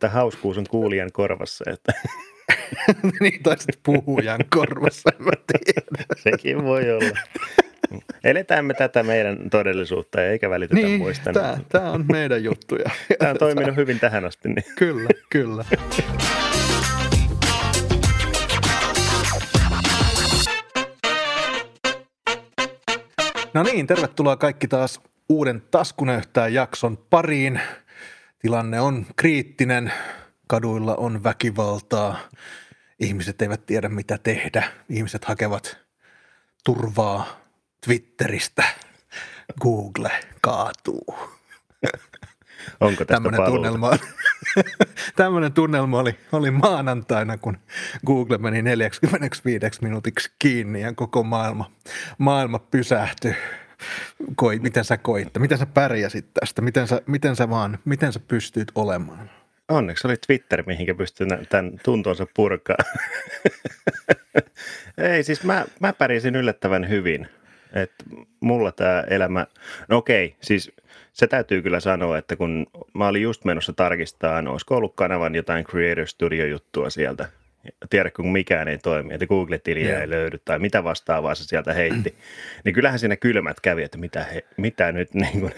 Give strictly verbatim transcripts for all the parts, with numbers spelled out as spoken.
Tämä hauskuus on kuulijan korvassa. Että. Niin, tai sitten puhujan korvassa, en mä tiedä. Sekin voi olla. Eletään me tätä meidän todellisuutta eikä välitetä niin, muista. Niin, tämä on meidän juttuja. Tämä on toiminut hyvin tähän asti. Niin. Kyllä, kyllä. No niin, tervetuloa kaikki taas uuden Taskunöyhtää jakson pariin. Tilanne on kriittinen, kaduilla on väkivaltaa, ihmiset eivät tiedä mitä tehdä, ihmiset hakevat turvaa Twitteristä, Google kaatuu. Onko tästä tämmönen tunnelma, tämmönen tunnelma oli, oli maanantaina, kun Google meni neljäkymmentäviisi minuutiksi kiinni ja koko maailma, maailma pysähtyi. Koi, miten sä koitte? Miten sä pärjäsit tästä? Miten sä, miten sä vaan, miten sä pystyit olemaan? Onneksi oli Twitter, mihinkä pystyi tämän tuntonsa purkaa. Ei, siis mä, mä pärjäsin yllättävän hyvin. Et mulla tää elämä, no okei, siis se täytyy kyllä sanoa, että kun mä olin just menossa tarkistamaan, olisiko ollut kanavan jotain Creator Studio-juttua sieltä. Tiedä, kun mikään ei toimi, että Google-tiliä yeah. ei löydy tai mitä vastaavaa se sieltä heitti, niin kyllähän siinä kylmät kävi, että mitä, he, mitä nyt, niin kun,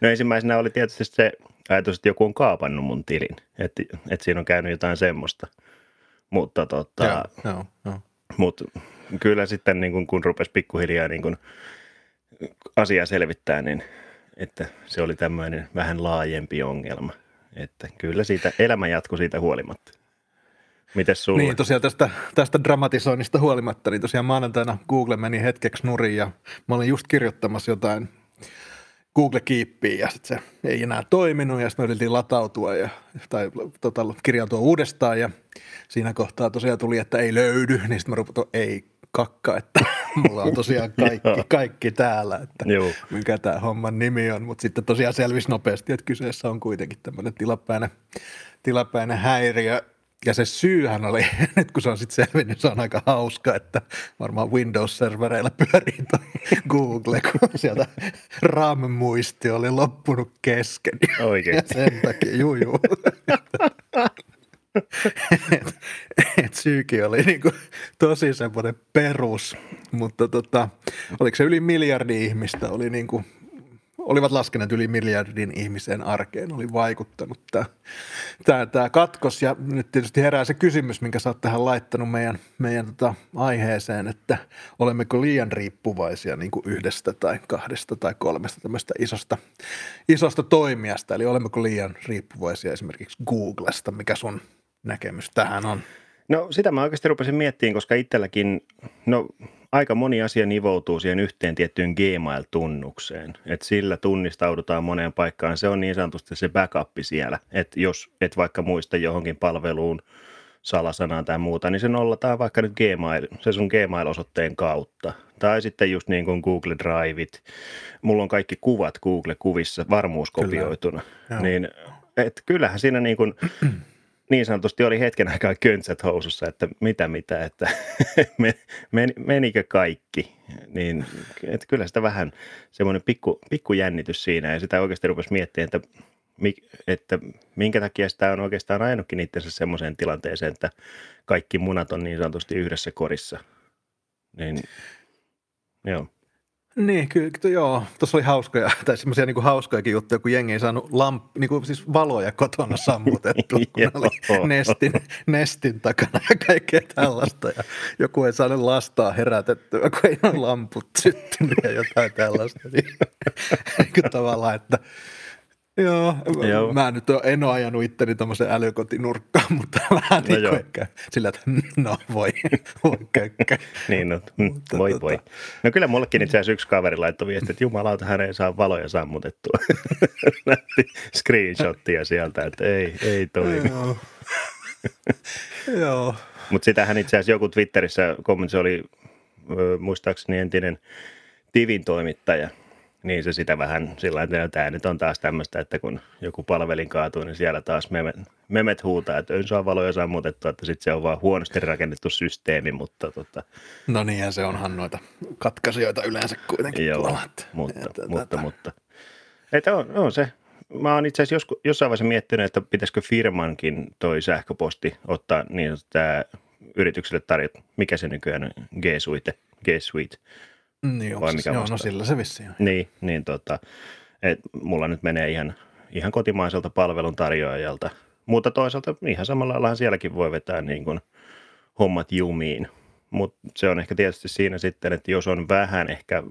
no ensimmäisenä oli tietysti se ajatus, että joku on kaapannut mun tilin, että, että siinä on käynyt jotain semmoista, mutta tota, yeah. no, no. Mut kyllä sitten niin kun, kun rupesi pikkuhiljaa niin kun asiaa selvittää, niin että se oli tämmöinen vähän laajempi ongelma, että kyllä siitä elämä jatkui siitä huolimatta. Mites sulle? Niin tosiaan tästä, tästä dramatisoinnista huolimatta, niin tosiaan maanantaina Google meni hetkeksi nurin ja mä olin just kirjoittamassa jotain Google Keepiin ja sitten se ei enää toiminut ja sitten me yritin latautua ja, tai tota, kirjautua uudestaan ja siinä kohtaa tosiaan tuli, että ei löydy, niin sitten mä ruputin, ei kakka, että mulla on tosiaan kaikki, kaikki täällä, että Juu. mikä tämä homman nimi on, mutta sitten tosiaan selvisi nopeasti, että kyseessä on kuitenkin tämmöinen tilapäinen, tilapäinen häiriö. Ja se syyhän oli, nyt kun se on sitten selvinnyt, se on aika hauska, että varmaan Windows-servereillä pyörii toi Google, kun sieltä RAM-muisti oli loppunut kesken. Oikein. Ja sen takia, juu, juu. Et, et syykin oli niinku tosi semmoinen perus, mutta tota, oliko se yli miljardi ihmistä, oli niinku, olivat laskeneet yli miljardin ihmisen arkeen, oli vaikuttanut tämä, tämä, tämä katkos. Ja nyt tietysti herää se kysymys, minkä sä oot tähän laittanut meidän, meidän tota aiheeseen, että olemmeko liian riippuvaisia niin kuin yhdestä tai kahdesta tai kolmesta tämmöistä isosta, isosta toimijasta. Eli olemmeko liian riippuvaisia esimerkiksi Googlesta, mikä sun näkemys tähän on? No sitä mä oikeasti rupesin miettimään, koska itselläkin, no aika moni asia nivoutuu siihen yhteen tiettyyn Gmail-tunnukseen, että sillä tunnistaudutaan moneen paikkaan. Se on niin sanotusti se backup siellä, että jos et vaikka muista johonkin palveluun salasanaan tai muuta, niin se nollataan vaikka nyt Gmail, se sun Gmail-osoitteen kautta. Tai sitten just niin kuin Google Driveit, mulla on kaikki kuvat Google-kuvissa varmuuskopioituna, niin et kyllähän siinä niin kuin... Niin sanotusti oli hetken aikaa köntsät housussa, että mitä mitä, että men, menikö kaikki, niin että kyllä sitä vähän semmoinen pikku, pikku jännitys siinä ja sitä oikeasti rupesi miettimään, että, että minkä takia sitä on oikeastaan ajanutkin itsensä semmoiseen tilanteeseen, että kaikki munat on niin sanotusti yhdessä korissa, niin joo. Niin, kyllä, joo. Tuossa oli hauskoja, tai semmoisia niin kuin hauskojakin juttuja, kun jengi ei saanut lamp, niin kuin siis valoja kotona sammutettua, kun oli nestin, nestin takana ja kaikkea tällaista. Ja joku ei saanut lastaa herätettyä, kun ei ole lamput syttynyt ja jotain tällaista. Niin tavallaan, että joo, joo. Mä nyt en ole ajanut itteni tuommoisen älykotinurkkaan, mutta vähän no niin ehkä sillä, että no voi, voi kökkä. Niin, no, mutta, voi tota... voi. No kyllä mullekin itse asiassa yksi kaveri laittoi viesti, että jumalauta, hän ei saa valoja sammutettua. Nähti screenshottia sieltä, että ei, ei toimi. Joo. Joo. Mutta sitähän itse asiassa joku Twitterissä kommentissa oli, muistaakseni entinen Tivin toimittaja. Niin se sitä vähän sillä tavalla, että tämä nyt on taas tämmöistä, että kun joku palvelin kaatuu, niin siellä taas memet, memet huutaa, että en saa valoja sammutettua, että sitten se on vaan huonosti rakennettu systeemi, mutta tota. No niinhän se onhan noita katkaisijoita yleensä kuitenkin. Joo, tuolla, että, mutta, mutta, mutta, mutta. Että on, on se mä oon itse asiassa jos, jossain vaiheessa miettinyt, että pitäisikö firmankin toi sähköposti ottaa niin, että yritykselle tarjota, mikä se nykyään G-suite, G-suite. Niin onko se, joo, no sillä se vissiin on. Niin, niin tota, et mulla nyt menee ihan, ihan kotimaiselta palveluntarjoajalta, mutta toisaalta ihan samalla lailla sielläkin voi vetää niin kuin hommat jumiin. Mutta se on ehkä tietysti siinä sitten, että jos on vähän ehkä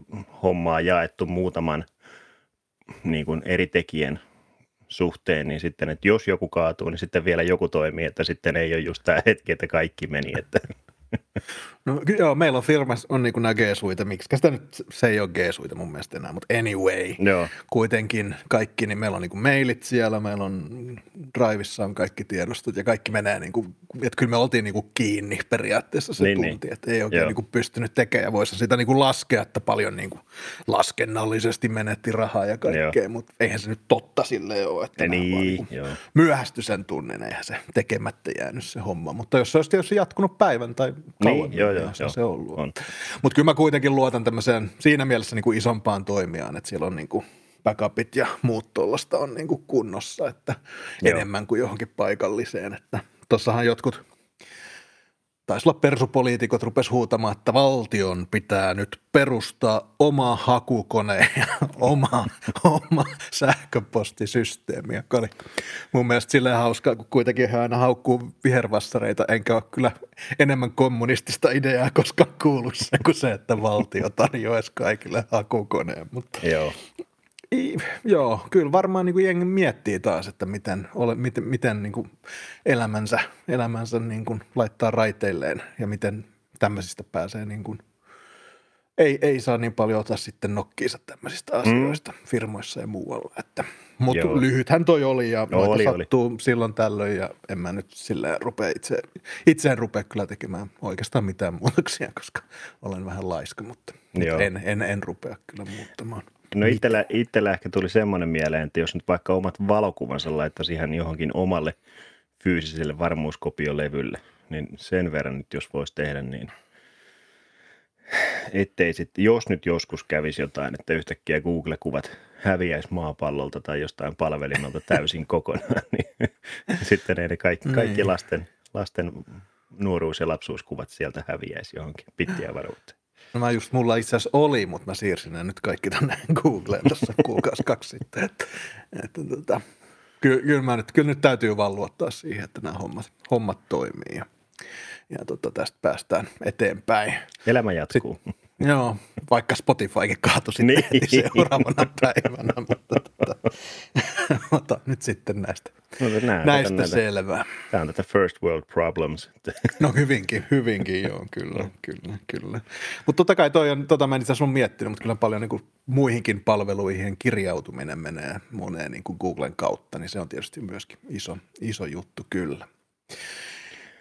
hommaa jaettu muutaman niin kuin eri tekijän suhteen, niin sitten, että jos joku kaatuu, niin sitten vielä joku toimii, että sitten ei ole just tämä hetki, että kaikki meni. Että. No joo, meillä on firmassa, on niin kuin nämä G-suita, miksi sitä nyt, se ei ole G-suita mun mielestä enää, mutta anyway, joo. Kuitenkin kaikki, niin meillä on niin kuin mailit siellä, meillä on Drivessa on kaikki tiedostot ja kaikki menee niin kuin, että kyllä me oltiin niin kuin kiinni periaatteessa se niin, tunti, että ei oikein niin kuin pystynyt tekemään ja voisi sitä niin kuin laskea, että paljon niin kuin laskennallisesti menetti rahaa ja kaikkea, joo. Mutta eihän se nyt totta silleen ole, että niin, vaan niin kuin myöhästy sen tunnin, eihän se tekemättä jäänyt se homma, mutta jos se olisi tietysti jatkunut päivän tai kauan, niin, joo, joo, joo, se ollut. On. Mutta kyllä mä kuitenkin luotan tämmöiseen siinä mielessä niin kuin isompaan toimijaan, että siellä on niin kuin backupit ja muut tuollaista on niin kuin kunnossa, että joo. Enemmän kuin johonkin paikalliseen. Että tossahan jotkut, taisi olla persupoliitikot, rupesi huutamaan, että valtion pitää nyt perustaa oma hakukone ja oma, oma sähköpostisysteemi, joka oli mun mielestä silleen hauskaa, kun kuitenkin he aina haukkuu vihervassareita, enkä ole kyllä enemmän kommunistista ideaa koskaan kuullut sen kuin se, että valtio tarjoaisi kaikille hakukoneen, mutta joo. I, joo, kyllä varmaan niin kuin jengi miettii taas, että miten, ole, miten, miten niin kuin elämänsä, elämänsä niin kuin laittaa raiteilleen ja miten tämmöisistä pääsee, niin kuin, ei, ei saa niin paljon ottaa sitten nokkiinsa tämmöisistä asioista mm. firmoissa ja muualla. Mutta lyhythän toi oli ja no, oli, sattuu oli. Silloin tällöin ja en mä nyt silleen rupea itse, itse en rupea kyllä tekemään oikeastaan mitään muutoksia, koska olen vähän laiska, mutta en, en, en rupea kyllä muuttamaan. No itsellä, itsellä ehkä tuli semmoinen mieleen, että jos nyt vaikka omat valokuvansa laittaisi ihan johonkin omalle fyysiselle varmuuskopiolevylle, niin sen verran nyt jos voisi tehdä niin, ettei sitten, jos nyt joskus kävisi jotain, että yhtäkkiä Google-kuvat häviäisi maapallolta tai jostain palvelimelta täysin kokonaan, niin sitten ne kaikki, kaikki lasten, lasten nuoruus- ja lapsuuskuvat sieltä häviäisi johonkin pitkiä varuuteen. No mä just, mulla itse asiassa oli, mutta mä siirsin ne nyt kaikki tänne Googleen tässä kuukausi kaksi sitten, että, että tota, kyllä, kyllä, mä nyt, kyllä nyt täytyy vaan luottaa siihen, että nämä hommat, hommat toimii ja, ja tota, tästä päästään eteenpäin. Elämä jatkuu. Sitten, joo, vaikka Spotifykin kaatui sitten niin. Heti seuraavana päivänä, mutta tota, ota nyt sitten näistä, no, näin, näistä näitä, selvää. Tämä on tätä first world problems. No hyvinkin, hyvinkin joo, kyllä, kyllä, kyllä. Mutta totta kai toi on, tota mä en itse asiassa ole miettinyt, mutta kyllä paljon niin kuin muihinkin palveluihin kirjautuminen menee moneen niin kuin Googlen kautta, niin se on tietysti myöskin iso, iso juttu kyllä.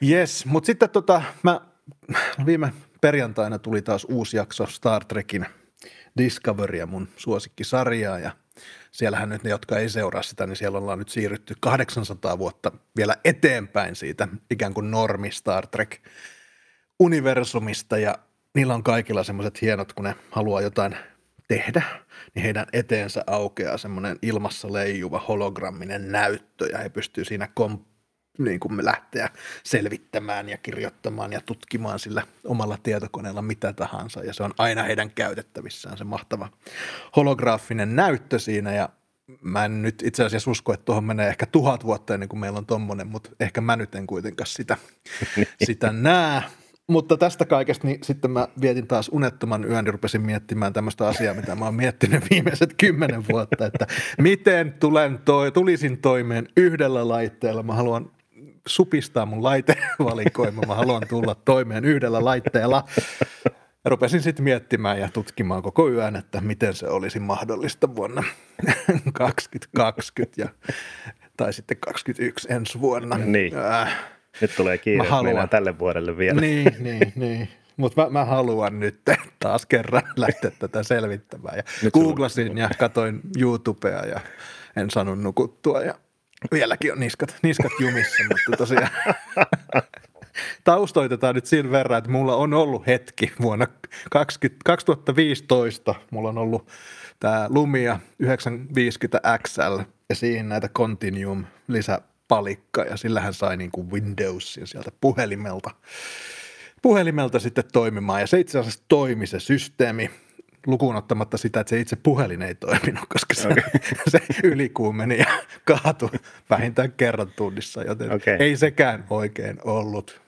Jes, mutta sitten tota mä viime... Perjantaina tuli taas uusi jakso Star Trekin Discoverya, mun suosikkisarjaa, ja siellähän nyt ne, jotka ei seuraa sitä, niin siellä ollaan nyt siirrytty kahdeksansataa vuotta vielä eteenpäin siitä ikään kuin normi Star Trek-universumista, ja niillä on kaikilla semmoiset hienot, kun ne haluaa jotain tehdä, niin heidän eteensä aukeaa semmoinen ilmassa leijuva hologramminen näyttö, ja he pystyy siinä komppaamaan. Niin kuin me lähteä selvittämään ja kirjoittamaan ja tutkimaan sillä omalla tietokoneella mitä tahansa. Ja se on aina heidän käytettävissään se mahtava holograafinen näyttö siinä. Ja mä en nyt itse asiassa usko, että tuohon menee ehkä tuhat vuotta ennen kuin meillä on tommonen, mutta ehkä mä nyt en kuitenkaan sitä, sitä näe. Mutta tästä kaikesta niin sitten mä vietin taas unettoman yön ja rupesin miettimään tämmöistä asiaa, mitä mä oon miettinyt viimeiset kymmenen vuotta, että miten tulen toi, tulisin toimeen yhdellä laitteella. Mä haluan supistaa mun laitevalikoima, mä haluan tulla toimeen yhdellä laitteella. Ja rupesin sitten miettimään ja tutkimaan koko yön, että miten se olisi mahdollista vuonna kaksituhattakaksikymmentä ja, tai sitten kaksituhattakaksikymmentäyksi ensi vuonna. Niin. Äh, Nyt tulee kiire, mennään tälle vuodelle vielä. Niin, niin, niin. Mutta mä, mä haluan nyt taas kerran lähteä tätä selvittämään. Ja googlasin ja katsoin YouTubea ja en saanut nukuttua ja vieläkin on niskat, niskat jumissa, mutta tosiaan taustoitetaan nyt sen verran, että mulla on ollut hetki vuonna kaksituhattaviisitoista, mulla on ollut tämä Lumia yhdeksän viisikymmentä X L ja siihen näitä Continuum lisäpalikka ja sillähän sai niin kuin Windowsia sieltä puhelimelta, puhelimelta sitten toimimaan ja se itse asiassa toimi se systeemi. Lukuun ottamatta sitä, että se itse puhelin ei toiminut, koska se, okay. se ylikuumeni ja kaatui vähintään kerran tunnissa, joten okay. ei sekään oikein ollut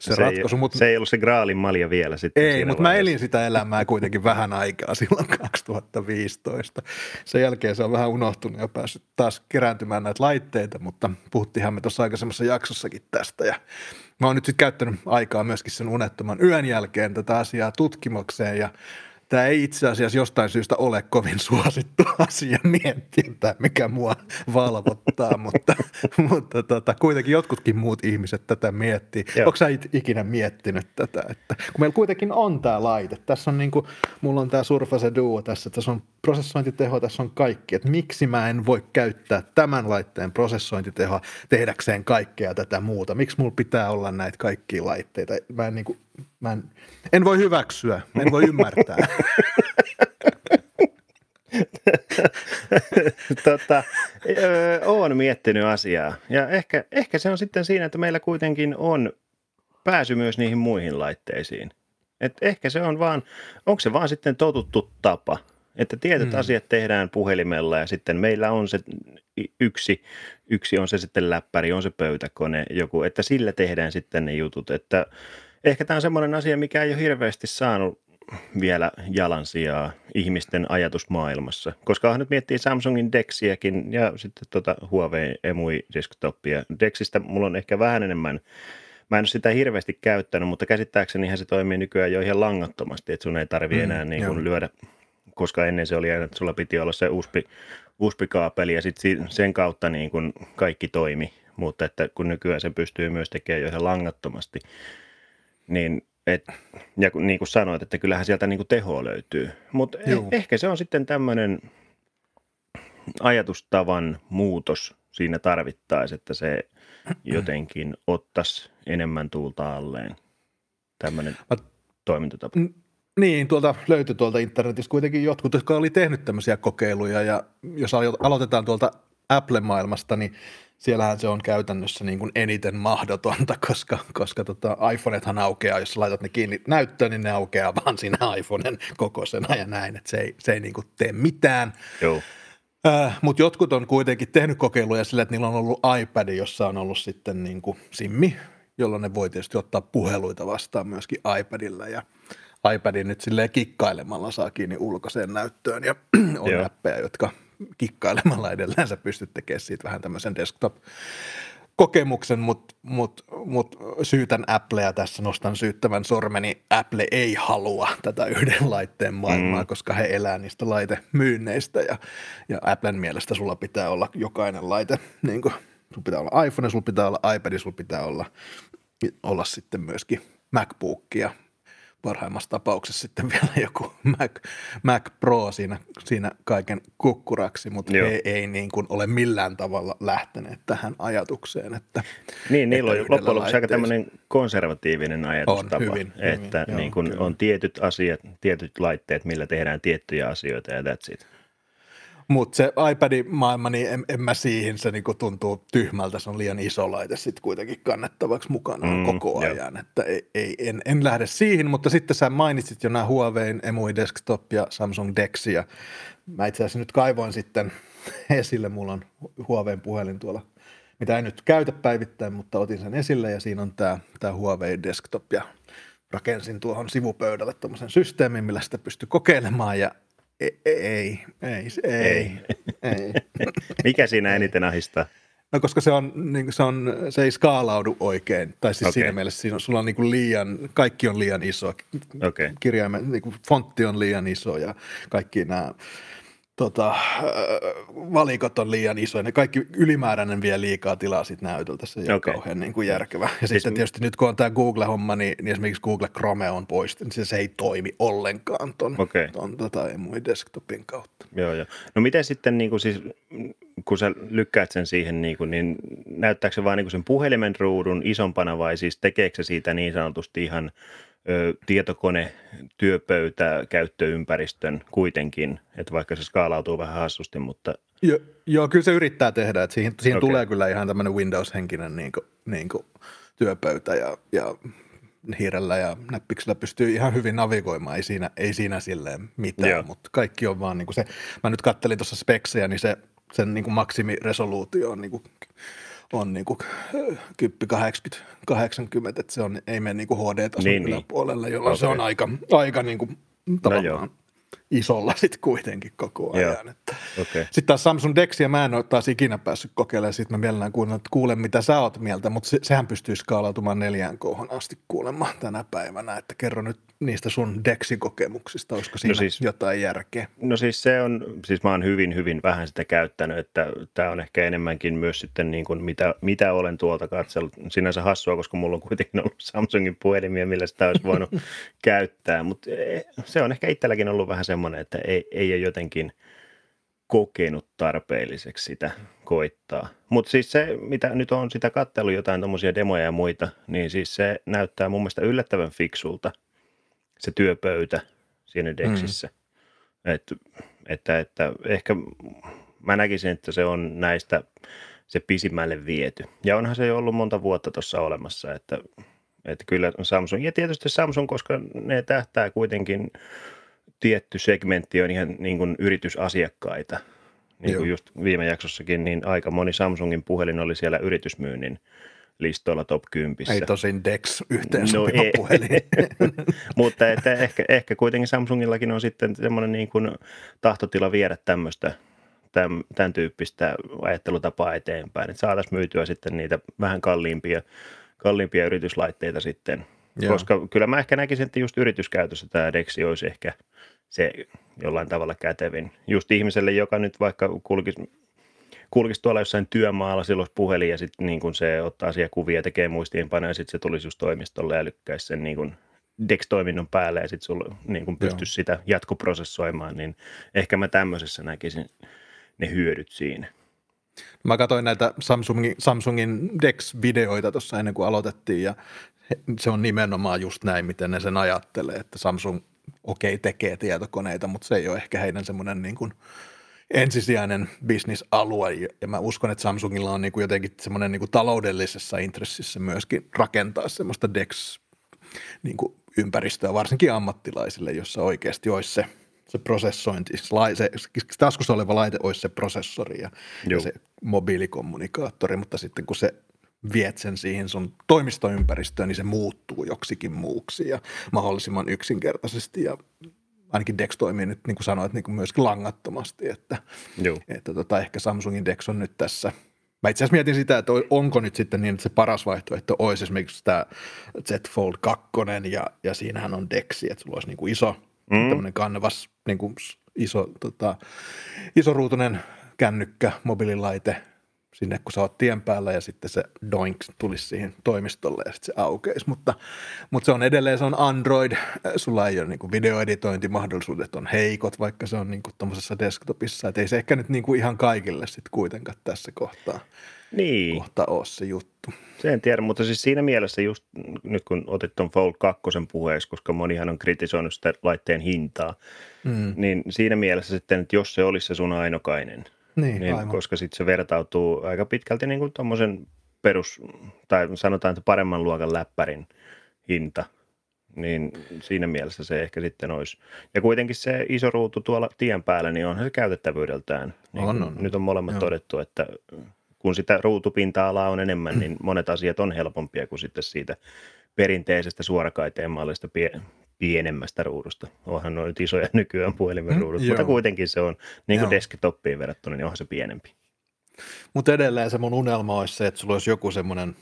se, no se ratkaisu. Ei, mut, se ei ollut se graalin malja vielä sitten. Ei, mutta mä elin sitä elämää kuitenkin vähän aikaa silloin kaksituhattaviisitoista. Sen jälkeen se on vähän unohtunut ja päässyt taas kerääntymään näitä laitteita, mutta puhuttiinhan me tuossa aikaisemmassa jaksossakin tästä ja mä oon nyt sitten käyttänyt aikaa myöskin sen unettoman yön jälkeen tätä asiaa tutkimukseen ja tämä ei itse asiassa jostain syystä ole kovin suosittu asia mietintää, mikä mua valvottaa, mutta, mutta tota, kuitenkin jotkutkin muut ihmiset tätä miettii. Joo. Onko sä ikinä miettinyt tätä? Että, kun meillä kuitenkin on tämä laite. Tässä on niin kuin, mulla on tämä Surface Duo tässä, tässä on prosessointiteho, tässä on kaikki. Että miksi mä en voi käyttää tämän laitteen prosessointitehoa tehdäkseen kaikkea tätä muuta? Miksi mulla pitää olla näitä kaikkia laitteita? Mä en niin kuin, Mä en, en voi hyväksyä, mä en voi ymmärtää. Tota, öö, oon miettinyt asiaa ja ehkä, ehkä se on sitten siinä, että meillä kuitenkin on pääsy myös niihin muihin laitteisiin. Et ehkä se on vaan, onko se vaan sitten totuttu tapa, että tietyt mm. asiat tehdään puhelimella ja sitten meillä on se yksi, yksi on se sitten läppäri, on se pöytäkone, joku, että sillä tehdään sitten ne jutut, että ehkä tämä on semmoinen asia, mikä ei ole hirveästi saanut vielä jalansijaa ihmisten ajatusmaailmassa, koska nyt miettii Samsungin Dexiäkin ja sitten tuota Huawei Emui-desktopia. Dexistä mulla on ehkä vähän enemmän, mä en ole sitä hirveästi käyttänyt, mutta käsittääksenihän se toimii nykyään jo ihan langattomasti, että sun ei tarvitse mm, enää niin kuin lyödä, koska ennen se oli aina, että sulla piti olla se U S B-kaapeli ja sitten sen kautta niin kuin kaikki toimi, mutta että kun nykyään se pystyy myös tekemään jo ihan langattomasti. Niin, et, ja niin kuin sanoit, että kyllähän sieltä niin kuin tehoa löytyy, mutta eh, ehkä se on sitten tämmöinen ajatustavan muutos siinä tarvittaisiin, että se jotenkin ottaisi enemmän tuulta alleen tämmöinen toimintatapa. Niin, tuolta löytyi tuolta internetistä kuitenkin jotkut, jotka oli tehnyt tämmöisiä kokeiluja ja jos aloitetaan tuolta Apple-maailmasta, niin siellähän se on käytännössä niin kuin eniten mahdotonta, koska, koska tota iPhonethan aukeaa, jos laitat ne kiinni näyttöön, niin ne aukeaa vaan siinä iPhonen kokoisena ja näin, että se ei, se ei niin kuin tee mitään. Joo. Äh, mutta jotkut on kuitenkin tehnyt kokeiluja sillä, että niillä on ollut iPad, jossa on ollut sitten niin kuin simmi, jolloin ne voi tietysti ottaa puheluita vastaan myöskin iPadilla ja iPadin nyt silleen kikkailemalla saa kiinni ulkoiseen näyttöön ja on Joo. appeja, jotka kikkailemalla edelleen sä pystyt tekemään siitä vähän tämmöisen desktop-kokemuksen, mutta mut, mut syytän Applea tässä, nostan syyttävän sormeni. Apple ei halua tätä yhden laitteen maailmaa, mm. koska he elää niistä laitemyynneistä ja, ja Applen mielestä sulla pitää olla jokainen laite, niin kuin sulla pitää olla iPhone, sulla pitää olla iPad, sulla pitää olla, olla sitten myöskin MacBookia. Parhaimmassa tapauksessa sitten vielä joku Mac, Mac Pro siinä, siinä kaiken kukkuraksi, mutta Joo. he ei niin kuin ole millään tavalla lähteneet tähän ajatukseen. Että, niin, niillä on loppujen lopuksi laitteis... aika tämmöinen konservatiivinen ajatustapa, on, hyvin, että hyvin, niin kuin on tietyt asiat, tietyt laitteet, millä tehdään tiettyjä asioita ja that's it. Mutta se iPadin maailma, niin en, en mä siihen, se niinku tuntuu tyhmältä, se on liian iso laite sitten kuitenkin kannettavaksi mukanaan mm, koko ajan, jo. Että ei, ei, en, en lähde siihen, mutta sitten sä mainitsit jo nämä Huawei, Emui Desktop ja Samsung Dexi ja mä itse asiassa nyt kaivoin sitten esille, mulla on Huawei puhelin tuolla, mitä en nyt käytä päivittäin, mutta otin sen esille ja siinä on tämä tää Huawei Desktop ja rakensin tuohon sivupöydälle tuommoisen systeemin, millä sitä pystyy kokeilemaan ja Ei, ei, ei, ei, ei. Mikä siinä eniten ahdistaa? No koska se, on, niin se, on, se ei skaalaudu oikein, tai siis okay. siinä mielessä siinä, sulla on niin kuin liian, kaikki on liian iso, okay. kirjaimen, niin kuin fontti on liian iso ja kaikki nämä tota, valikot on liian iso ja ne kaikki ylimääräinen vie liikaa tilaa sit näytöltä, se ei okay. ole kauhean niin kuin järkevä. Ja siis sitten tietysti nyt kun on tämä Google-homma, niin, niin esimerkiksi Google Chrome on poistunut, niin se ei toimi ollenkaan tuon okay. tota, Emui Desktopin kautta. Joo, joo. No miten sitten niin kuin siis kun sä lykkäät sen siihen, niin, kuin, niin näyttääkö se vaan niin kuin sen puhelimen ruudun isompana vai siis tekeekö se siitä niin sanotusti ihan ö, tietokone, työpöytä, käyttöympäristön kuitenkin, että vaikka se skaalautuu vähän hassusti, mutta... Jo, joo, kyllä se yrittää tehdä, että siihen, siihen okay. tulee kyllä ihan tämmöinen Windows-henkinen niin kuin, niin kuin työpöytä ja, ja hiirellä ja näppiksellä pystyy ihan hyvin navigoimaan, ei siinä, ei siinä silleen mitään, joo. mutta kaikki on vaan niin kuin se, mä nyt kattelin tuossa speksejä, niin se sen niin kuin maksimiresoluutio on, niin kuin, on niin kuin kyppi kahdeksankymmentä, että se on, ei mene niin kuin H D-tason niin, yläpuolelle, jolloin okay. se on aika, aika niin kuin tavallaan no isolla sitten kuitenkin koko ajan. Että. Okay. Sitten taas Samsung Dexia mä en ole taas ikinä päässyt kokeilemaan, sitten mä mielellään kuulen, että kuulen mitä sä oot mieltä, mutta se, sehän pystyy skaalautumaan neljään kohon asti kuulemaan tänä päivänä, että kerro nyt niistä sun Dexi-kokemuksista, olisiko siinä no siis, jotain järkeä? No siis se on, siis mä oon hyvin, hyvin vähän sitä käyttänyt, että tää on ehkä enemmänkin myös sitten niin kuin mitä, mitä olen tuolta katsellut, sinänsä hassua, koska mulla on kuitenkin ollut Samsungin puhelimia, millä sitä olisi voinut käyttää, mutta se on ehkä itselläkin ollut vähän semmoinen, että ei, ei ole jotenkin kokenut tarpeelliseksi sitä koittaa. Mutta siis se, mitä nyt on sitä katsellut jotain tommosia demoja ja muita, niin siis se näyttää mun mielestä yllättävän fiksulta, se työpöytä siinä Dexissä. Mm. Et, että, että ehkä mä näkisin, että se on näistä se pisimmälle viety. Ja onhan se jo ollut monta vuotta tuossa olemassa, että, että kyllä Samsung, ja tietysti Samsung, koska ne tähtää kuitenkin tietty segmentti on ihan niin kuin yritysasiakkaita. Niin kuin just viime jaksossakin, niin aika moni Samsungin puhelin oli siellä yritysmyynnin listoilla top kymmenen. Ei tosin Dex yhteen sopiva no, puhelin. Mutta että ehkä, ehkä kuitenkin Samsungillakin on sitten semmoinen niin kuin tahtotila viedä tämmöistä, tämän, tämän tyyppistä ajattelutapaa eteenpäin. Että saataisiin myytyä sitten niitä vähän kalliimpia, kalliimpia yrityslaitteita sitten. Joo. Koska kyllä mä ehkä näkisin, että just yrityskäytössä tämä Dexi olisi ehkä se jollain tavalla kätevin. Just ihmiselle, joka nyt vaikka kulkisi, kulkisi tuolla jossain työmaalla, silloin puhelin ja sitten niin kun se ottaa siellä kuvia, tekee muistiinpanoja ja sitten se tulisi just toimistolle ja lykkäisi sen niin kun Dex-toiminnon päälle ja sitten sulla niin kun pystyisi Joo. sitä jatkoprosessoimaan, niin ehkä mä tämmöisessä näkisin ne hyödyt siinä. Mä katsoin näitä Samsungin, Samsungin Dex-videoita tuossa ennen kuin aloitettiin ja se on nimenomaan just näin, miten ne sen ajattelee, että Samsung okei okay, tekee tietokoneita, mutta se ei ole ehkä heidän semmoinen niin kuin ensisijainen bisnisalue. Ja mä uskon, että Samsungilla on niin kuin jotenkin semmoinen niin kuin taloudellisessa intressissä myöskin rakentaa semmoista Dex-ympäristöä, niin varsinkin ammattilaisille, jossa oikeasti olisi se, se prosessointi, se taskussa oleva laite olisi se prosessori ja, ja se mobiilikommunikaattori, mutta sitten kun se viet sen siihen sun toimistoympäristöön, niin se muuttuu joksikin muuksi ja mahdollisimman yksinkertaisesti ja ainakin Dex toimii nyt, niin kuin sanoit, niin kuin myöskin langattomasti, että, että tota, ehkä Samsungin Dex on nyt tässä. Mä itse asiassa mietin sitä, että onko nyt sitten niin, että se paras vaihtoehto olisi esimerkiksi tämä Z Fold kaksi ja, ja siinähän on Dexi, että sulla olisi niin kuin iso, mm. tämmöinen kanvas, niin kuin iso, tota, isoruutunen kännykkä, mobiililaite, sinne, kun sä oot tien päällä ja sitten se doink tulisi siihen toimistolle ja sitten se aukeisi, mutta, mutta se on edelleen, se on Android, sulla ei ole niin kuin videoeditointimahdollisuudet on heikot, vaikka se on niin kuin tuollaisessa desktopissa, et ei se ehkä nyt niin kuin ihan kaikille sitten kuitenkaan tässä kohtaa, niin. kohtaa ole se juttu. Se en tiedä, mutta siis siinä mielessä just nyt kun otit tuon Fold kaksi puheeksi, koska monihan on kritisoinut sitä laitteen hintaa, mm. niin siinä mielessä sitten, että jos se olisi se sun ainokainen, Niin, niin, koska sitten se vertautuu aika pitkälti niin kuin tommosen perus, tai sanotaan, että paremman luokan läppärin hinta, niin siinä mielessä se ehkä sitten olisi. Ja kuitenkin se iso ruutu tuolla tien päällä, niin onhan se käytettävyydeltään. Niin on, on. Nyt on molemmat Joo. todettu, että kun sitä ruutupinta-alaa on enemmän, niin monet asiat on helpompia kuin sitten siitä perinteisestä suorakaiteen mallista pie- pienemmästä ruudusta. Onhan noin isoja nykyään puhelimen ruudut, mm, mutta kuitenkin se on, niin kuin desktopiin verrattuna, niin onhan se pienempi. Mutta edelleen se mun unelma olisi se, että sulla olisi joku semmoinen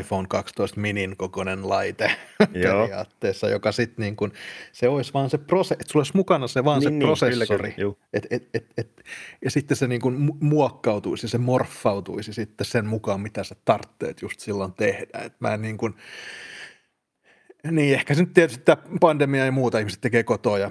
iPhone kaksitoista minin kokoinen laite periaatteessa, joka sitten niin kuin, se olisi vaan se prosessori, että sulla olisi mukana se vaan niin, se prosessori, niin, et, et, et, et, ja sitten se niin kuin muokkautuisi, se morfautuisi sitten sen mukaan, mitä sä tarvitset just silloin tehdä, että mä en niin kuin Niin, ehkä se nyt tietysti tämä pandemia ja muuta ihmiset tekee kotoa ja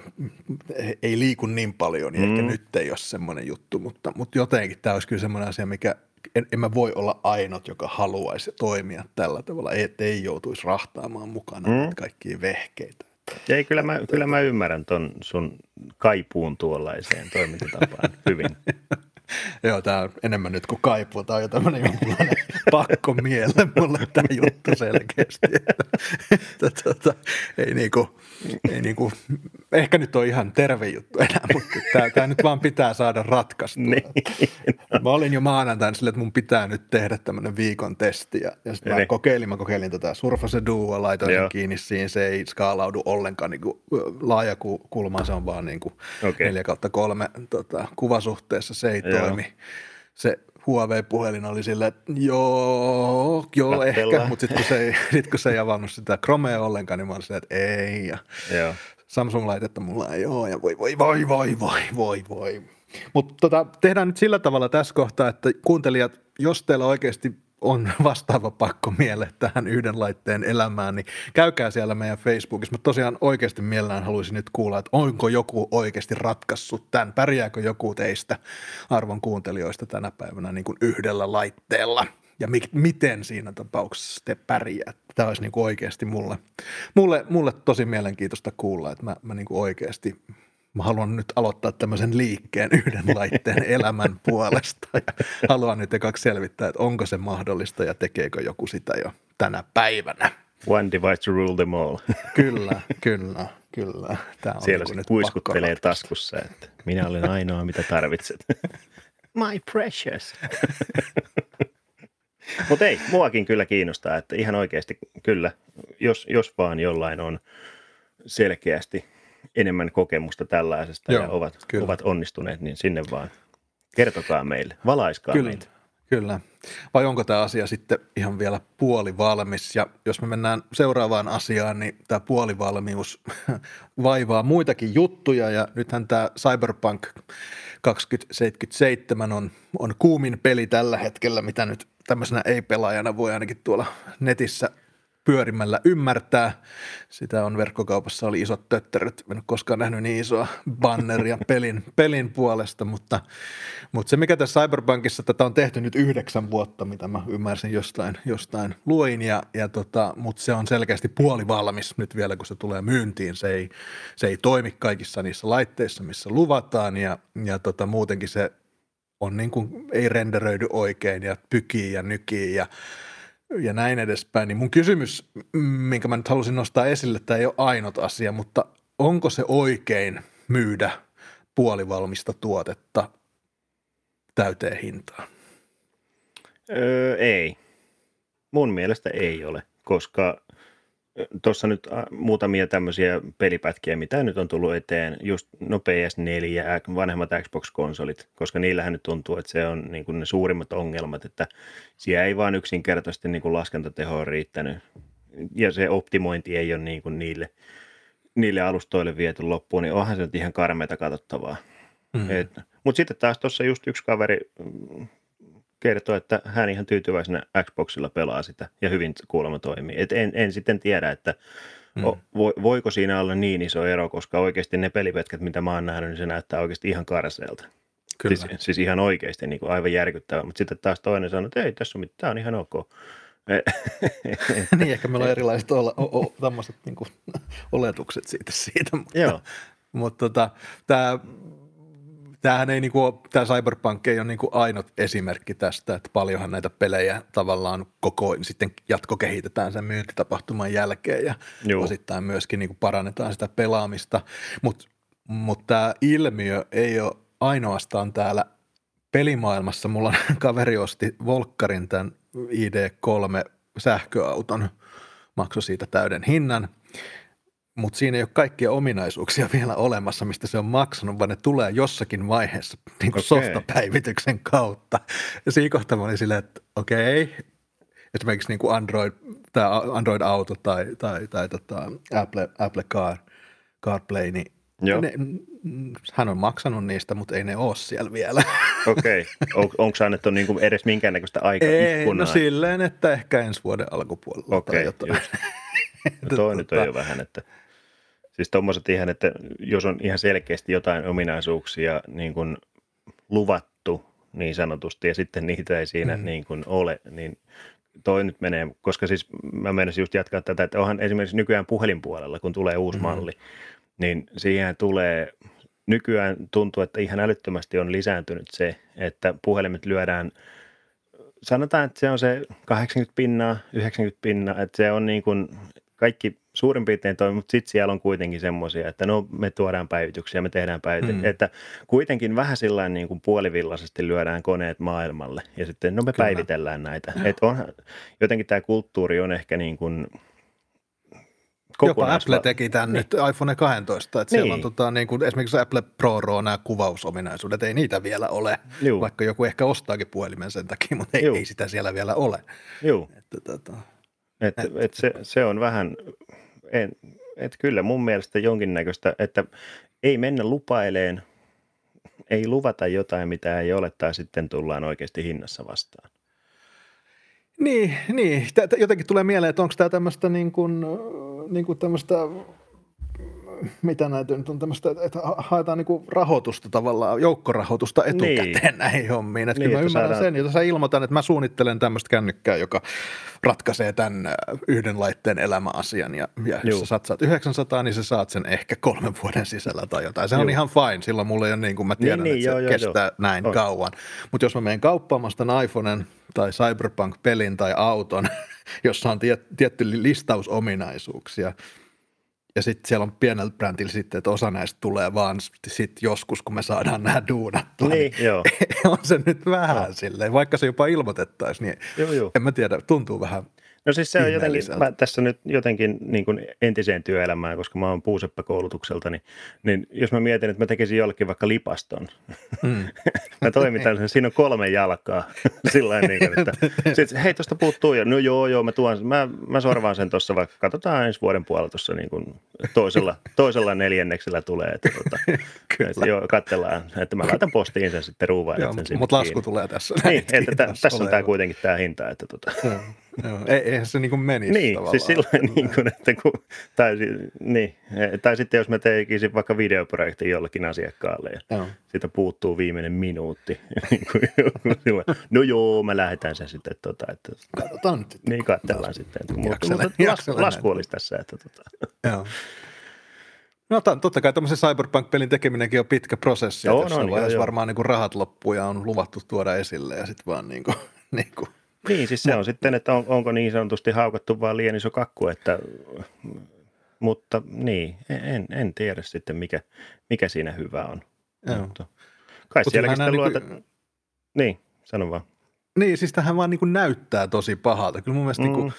ei liiku niin paljon, niin mm. ehkä nyt ei ole semmoinen juttu, mutta, mutta jotenkin tämä olisi kyllä semmoinen asia, mikä en, en mä voi olla ainut, joka haluaisi toimia tällä tavalla, ettei joutuisi rahtaamaan mukana mm. kaikkia vehkeitä. Ei, kyllä mä, kyllä mä ymmärrän ton sun kaipuun tuollaiseen toimintatapaan hyvin. Joo, tämä on enemmän nyt kuin kaipuu. Tämä on jo tämmöinen pakko miele mulle tämä juttu selkeästi. Että, että, tuota, ei niinku, ei niinku, ehkä nyt on ihan terve juttu enää, mutta tämä, tämä nyt vaan pitää saada ratkaistua. Niin, no. Mä olin jo maanantaina silleen, että mun pitää nyt tehdä tämmöinen viikon testi. Ja, ja sitten mä kokeilin, mä kokeilin tätä Surface Duoa, laitoin sen kiinni siihen, se ei skaalaudu ollenkaan niin kuin laajakulmaan, se on vaan niin kuin okay. neljä kautta kolme tota, kuvasuhteessa, se ei toimi. Se Huawei-puhelin oli sillä, että joo, joo Kattella. Ehkä, mutta sitten kun, sit, kun se ei avannut sitä Chromea ollenkaan, niin mä olin sillä, että ei. Ja joo. Samsung-laitetta mulla ei ole, ja voi, voi, voi, voi, voi, voi, voi. Mutta tota, tehdään nyt sillä tavalla tässä kohtaa, että kuuntelijat, jos teillä oikeasti on vastaava pakko miele tähän yhden laitteen elämään, niin käykää siellä meidän Facebookissa. Mä tosiaan oikeasti mielellään haluaisin nyt kuulla, että onko joku oikeasti ratkaissut tämän, pärjääkö joku teistä arvon kuuntelijoista tänä päivänä niin kuin yhdellä laitteella ja mi- miten siinä tapauksessa te pärjää. Tämä olisi niin kuin oikeasti mulle, mulle, mulle tosi mielenkiintoista kuulla, että mä, mä niin kuin oikeasti mä haluan nyt aloittaa tämmöisen liikkeen yhden laitteen elämän puolesta ja haluan nyt ekaksi selvittää, että onko se mahdollista ja tekeekö joku sitä jo tänä päivänä. One device to rule them all. Kyllä, kyllä, kyllä. Tää on siellä niin se puiskuttelee taskussa, että minä olen ainoa, mitä tarvitset. My precious. Mutta ei, muakin kyllä kiinnostaa, että ihan oikeasti kyllä, jos, jos vaan jollain on selkeästi enemmän kokemusta tällaisesta. Joo, ja ovat, ovat onnistuneet, niin sinne vaan kertokaa meille, valaiskaa kyllä, meitä. Kyllä, vai onko tämä asia sitten ihan vielä puolivalmis? Ja jos me mennään seuraavaan asiaan, niin tämä puolivalmius vaivaa muitakin juttuja ja nythän tämä Cyberpunk kaksituhattaseitsemänkymmentäseitsemän on, on kuumin peli tällä hetkellä, mitä nyt tämmöisenä ei-pelaajana voi ainakin tuolla netissä pyörimällä ymmärtää. Sitä on verkkokaupassa, oli isot tötteröt. En ole koskaan nähnyt niin isoa banneria pelin, pelin puolesta, mutta, mutta se mikä tässä Cyberpunkissa, tätä on tehty nyt yhdeksän vuotta, mitä mä ymmärsin jostain, jostain luin, ja, ja tota, mutta se on selkeästi puolivalmis nyt vielä, kun se tulee myyntiin. Se ei, se ei toimi kaikissa niissä laitteissa, missä luvataan, ja, ja tota, muutenkin se on niin kuin, ei renderöidy oikein, ja pykii ja nykii, ja ja näin edespäin, niin mun kysymys, minkä mä nyt halusin nostaa esille, tämä ei ole ainut asia, mutta onko se oikein myydä puolivalmista tuotetta täyteen hintaan? Öö, ei. Mun mielestä ei ole, koska tuossa nyt muutamia tämmöisiä pelipätkiä, mitä nyt on tullut eteen, just no P S neljä, vanhemmat Xbox-konsolit, koska niillähän nyt tuntuu, että se on niin kuin ne suurimmat ongelmat, että siellä ei vaan yksinkertaisesti niin kuin laskentatehoa riittänyt, ja se optimointi ei ole niin kuin niille, niille alustoille viety loppuun, niin onhan se nyt ihan karmeita katsottavaa. Mm-hmm. Mutta sitten taas tuossa just yksi kaveri kertoo, että hän ihan tyytyväisenä Xboxilla pelaa sitä ja hyvin kuulemma toimii. Et en, en sitten tiedä, että mm. o, voiko siinä olla niin iso ero, koska oikeasti ne pelipätkät, mitä mä oon nähnyt, niin se näyttää oikeasti ihan karseelta. Kyllä. Siis, siis ihan oikeasti niin kuin aivan järkyttävää, mutta sitten taas toinen sanoo, että ei tässä ole mitään, tämä on ihan ok. Niin, ehkä meillä on erilaiset olla, o, o, tämmöiset niin kuin oletukset siitä, siitä mutta, joo. mutta tota, tämä... Tämähän ei niin kuin, tämä Cyberpunk ei ole niin kuin ainut esimerkki tästä, että paljonhan näitä pelejä tavallaan koko sitten jatkokehitetään sen myyntitapahtuman jälkeen ja Joo. osittain myöskin niin kuin parannetaan sitä pelaamista, mutta mut tämä ilmiö ei ole ainoastaan täällä pelimaailmassa. Mulla on kaveri osti Volkkarin tämän I D kolme sähköauton, maksoi siitä täyden hinnan. Mutta siinä ei ole kaikkia ominaisuuksia vielä olemassa, mistä se on maksanut, vaan ne tulee jossakin vaiheessa niin kuin softapäivityksen kautta. Ja siinä kohtaa mä olin silleen, että okei, okay. esimerkiksi niin kuin Android, tämä Android-auto tai, tai, tai tota Apple, Apple Car, CarPlay, niin ne, hän on maksanut niistä, mutta ei ne ole siellä vielä. Okei, okay. on, onko annettu niin kuin edes minkäännäköistä aikaikkunaa? Ei, no silleen, että ehkä ensi vuoden alkupuolella okay, tai jotain. No toi nyt on jo vähän, että siis tommoset ihan, että jos on ihan selkeästi jotain ominaisuuksia niin kuin luvattu niin sanotusti ja sitten niitä ei siinä mm. niin kuin ole, niin toi nyt menee, koska siis mä menisin just jatkaa tätä, että onhan esimerkiksi nykyään puhelinpuolella, kun tulee uusi mm. malli, niin siihen tulee, nykyään tuntuu, että ihan älyttömästi on lisääntynyt se, että puhelimet lyödään, sanotaan, että se on se kahdeksankymmentä pinnaa, yhdeksänkymmentä pinnaa, että se on niin kuin kaikki suurin piirtein toi, mutta sitten siellä on kuitenkin semmoisia, että no me tuodaan päivityksiä, me tehdään päivityksiä, mm. että kuitenkin vähän sillain niin kuin puolivillaisesti lyödään koneet maailmalle ja sitten no me Kyllä. päivitellään näitä. No. Että onhan, jotenkin tämä kulttuuri on ehkä niin kuin kokonaisva. Jopa Apple teki tämän niin. nyt iPhone kaksitoista, että niin. siellä on tota, niin kuin, esimerkiksi Apple Pro nämä kuvausominaisuudet, ei niitä vielä ole, Juu. vaikka joku ehkä ostaakin puhelimen sen takia, mutta ei, ei sitä siellä vielä ole. Joo. Tota, et, et. et se, se on vähän, en, et kyllä mun mielestä jonkinnäköistä, että ei mennä lupaileen, ei luvata jotain, mitä ei ole, tai sitten tullaan oikeasti hinnassa vastaan. Niin, niin. Jotenkin tulee mieleen, että onko tämä tämmöistä niin kuin, niin kuin tämmöistä, mitä näitä nyt on tämmöistä, että haetaan niin kuin rahoitusta tavallaan, joukkorahoitusta etukäteen niin. näihin hommiin. Että niin, kyllä mä että ymmärrän saadaan... sen, jos sä ilmoitan, että mä suunnittelen tämmöistä kännykkää, joka ratkaisee tämän yhden laitteen elämäasian ja, ja jos sä satsaat yhdeksänsataa, niin sä saat sen ehkä kolmen vuoden sisällä tai jotain. Se Juu. on ihan fine, silloin mulla ei ole niin kuin mä tiedän, niin, että niin, se joo, kestää joo, näin on. Kauan. Mutta jos mä menen kauppaamaan tämän iPhonen, tai Cyberpunk-pelin tai auton, jossa on tiet, tietty listausominaisuuksia. Ja sitten siellä on pienellä brändillä sitten, että osa näistä tulee vaan sitten joskus, kun me saadaan nämä duunattua. Niin, joo. On se nyt vähän no. silleen, vaikka se jopa ilmoitettaisiin, niin joo, joo. en mä tiedä, tuntuu vähän. No siis se on jotenkin, mä tässä nyt jotenkin niin kuin entiseen työelämään, koska mä oon puuseppäkoulutukselta, niin, niin jos mä mietin, että mä tekisin jollekin vaikka lipaston, mm. mä toimitan sen, siinä on kolme jalkaa, sillain niin kuin, että sit, hei tuosta puuttuu jo, no joo joo, mä tuon, mä, mä sorvaan sen tuossa vaikka, katsotaan ensi vuoden puolella tuossa niin kuin toisella, toisella neljänneksellä tulee, että tota, et, joo, katsellaan, että mä laitan postiin sen sitten ruuvaan. Mutta lasku kiinni. Tulee tässä. Niin, että tä, tässä on tää kuitenkin tää hinta, että tota. Joo, eihän se niin kuin menisi niin, tavallaan. Siis silloin, niin kuin, että kun, tai, niin, tai sitten jos mä tekisin vaikka videoprojektin jollekin asiakkaalle ja joo. siitä puuttuu viimeinen minuutti. No joo, mä lähetän sen sitten. Tuota, että, katsotaan nyt sitten. Niin, katsellaan sitten. Lasku olisi tässä. Että, tuota. Joo. No totta kai tämmöisen Cyberpunk-pelin tekeminenkin on pitkä prosessi. Joo, no, no, joo, varmaan niin kuin rahat loppuu ja on luvattu tuoda esille ja sitten vaan niin kuin... Niin kuin Niin, siis se on sitten, että on, onko niin sanotusti haukattu vaan liian iso kakku, että, mutta niin, en, en tiedä sitten, mikä, mikä siinä hyvä on. Mutta, kai Mut sielläkin sitä luota, niin, niin sano vaan. Niin, siis tähän vaan niin kuin näyttää tosi pahalta. Kyllä mun mielestä mm. niin kuin,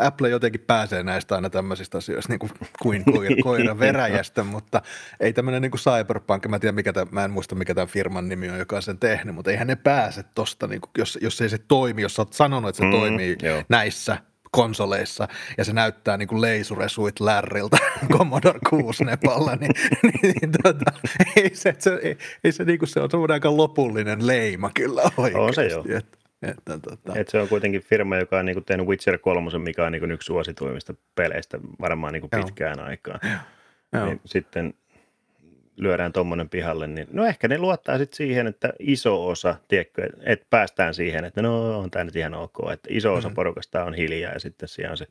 ä, Apple jotenkin pääsee näistä aina tämmöisistä asioista niin kuin, kuin koira veräjästä, mutta ei tämmöinen niin kuin Cyberpunk, mä, tiedän, mikä tämän, mä en muista mikä tämän firman nimi on, joka on sen tehnyt, mutta eihän ne pääse tosta, niin kuin, jos, jos ei se toimi, jos sä oot sanonut, että se mm, toimii joo. näissä konsoleissa ja se näyttää niin kuin leisuresuit lärriltä Commodore kuusikymmentäneljällä, niin, niin tota, ei se, se, ei, ei se, niin kuin se on semmoinen aika lopullinen leima kyllä oikeasti. On se joo. Et, et, tota. et se on kuitenkin firma, joka on niin kuin tehnyt Witcher kolme, mikä on niin kuin yksi suosituimmista peleistä varmaan niin kuin pitkään joo. aikaan. Joo. Niin sitten lyödään tuommoinen pihalle, niin no ehkä ne luottaa sitten siihen, että iso osa, tiedätkö, että et päästään siihen, että no on tämä nyt ihan ok, että iso osa mm-hmm. porukasta on hiljaa ja sitten siellä on se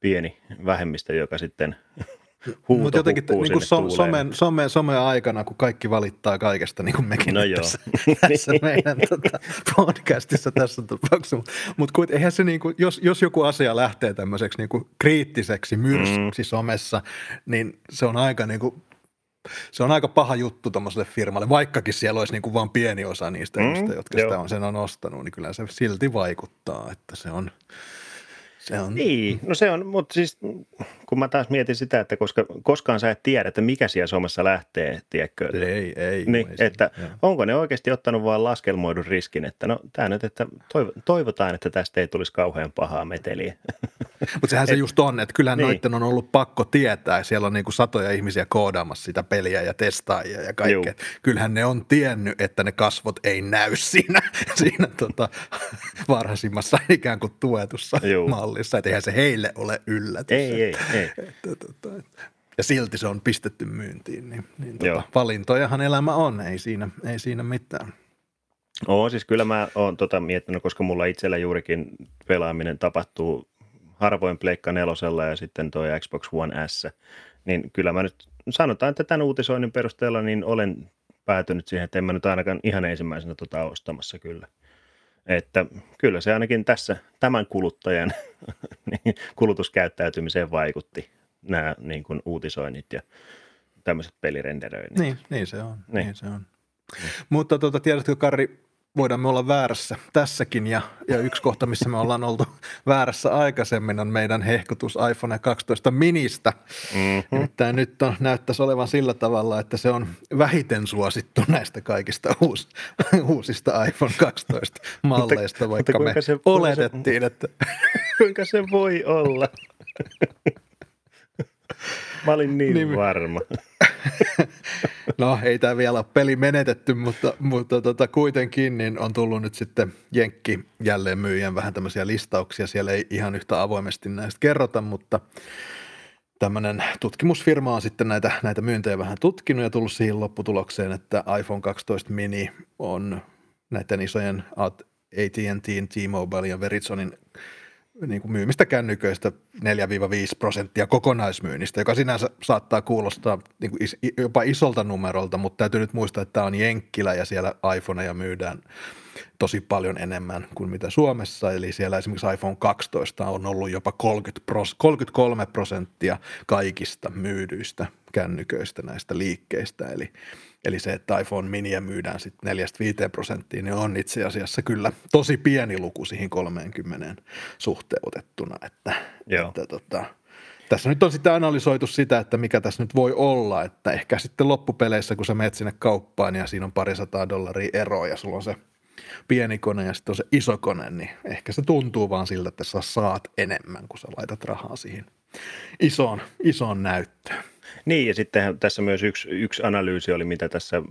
pieni vähemmistö, joka sitten huuto Mut jotenkin, hukkuu niin sinne tuuleen. Somen, somen aikana, kun kaikki valittaa kaikesta, niin kuin mekin no joo. tässä, tässä meidän tota, podcastissa tässä tapauksessa, mutta eihän se niin kuin, jos, jos joku asia lähtee tämmöiseksi niin kuin kriittiseksi myrskyksi mm. somessa, niin se on aika niin kuin se on aika paha juttu tuommoiselle firmalle, vaikkakin siellä olisi niin kuin vain pieni osa niistä, mm, ihmistä, jotka sitä on, sen on ostanut, niin kyllä se silti vaikuttaa, että se on... Se on. Niin, no se on, mutta siis kun mä taas mietin sitä, että koska, koskaan sä et tiedä, että mikä siellä somessa lähtee, tiedätkö? Ei, ei. Niin, ei että se, onko ne oikeasti ottanut vaan laskelmoidun riskin, että no tämä nyt, että toivotaan, että tästä ei tulisi kauhean pahaa meteliä. Mutta sehän se just on, että kyllähän niin. noitten on ollut pakko tietää. Siellä on niin kuin satoja ihmisiä koodaamassa sitä peliä ja testaajia ja kaikkea. Juu. Kyllähän ne on tiennyt, että ne kasvot ei näy siinä, siinä tota, varhaisimmassa ikään kuin tuetussa Juu. mallissa. Että eihän se heille ole yllätys. Ei, ei, ei. Ja silti se on pistetty myyntiin. Niin, niin tota, valintojahan elämä on, ei siinä, ei siinä mitään. Oo, siis kyllä mä oon tota miettinyt, koska mulla itsellä juurikin pelaaminen tapahtuu harvoin Pleikka nelosella ja sitten toi Xbox One S, niin kyllä mä nyt sanotaan, että tämän uutisoinnin perusteella niin olen päätynyt siihen, että en mä nyt ainakaan ihan ensimmäisenä tota ostamassa kyllä. Että kyllä se ainakin tässä tämän kuluttajan kulutuskäyttäytymiseen vaikutti nämä niin kuin uutisoinnit ja tämmöiset pelirenderöinnit. Niin, niin se on, niin, niin se on. Mm. Mutta tuota, tiedätkö Karri, voidaan me olla väärässä tässäkin ja, ja yksi kohta, missä me ollaan oltu väärässä aikaisemmin on meidän hehkutus iPhone kaksitoista ministä. Mm-hmm. Tämä nyt on, näyttäisi olevan sillä tavalla, että se on vähiten suosittu näistä kaikista uus, uusista iPhone kaksitoista malleista, vaikka me se, oletettiin, että kuinka se voi olla. Mä olin niin, niin varma. No ei tämä vielä ole peli menetetty, mutta, mutta tota, kuitenkin niin on tullut nyt sitten Jenkki jälleen myyjän vähän tämmöisiä listauksia. Siellä ei ihan yhtä avoimesti näistä kerrota, mutta tämmöinen tutkimusfirma on sitten näitä, näitä myyntejä vähän tutkinut ja tullut siihen lopputulokseen, että iPhone kaksitoista mini on näiden isojen A T and T, T-Mobile ja Verizonin niin kuin myymistä kännyköistä neljä viisi prosenttia kokonaismyynnistä, joka sinänsä saattaa kuulostaa niin kuin is, jopa isolta numerolta, mutta täytyy nyt muistaa, että tämä on Jenkkilä ja siellä iPhoneja myydään tosi paljon enemmän kuin mitä Suomessa. Eli siellä esimerkiksi iPhone kaksitoista on ollut jopa kolmekymmentäkolme prosenttia kaikista myydyistä kännyköistä näistä liikkeistä. Eli, eli se, että iPhone miniä myydään sitten neljästä viiteen prosenttiin, niin on itse asiassa kyllä tosi pieni luku siihen kolmeenkymmeneen suhteutettuna. Että, että tota, tässä nyt on sitä analysoitu sitä, että mikä tässä nyt voi olla, että ehkä sitten loppupeleissä, kun sä menet sinne kauppaan ja siinä on parisataa dollaria eroa ja sulla on se pieni kone ja sitten on se iso kone, niin ehkä se tuntuu vaan siltä, että sä saat enemmän, kun sä laitat rahaa siihen isoon, isoon näyttöön. Niin ja sitten tässä myös yksi, yksi analyysi oli, mitä tässä,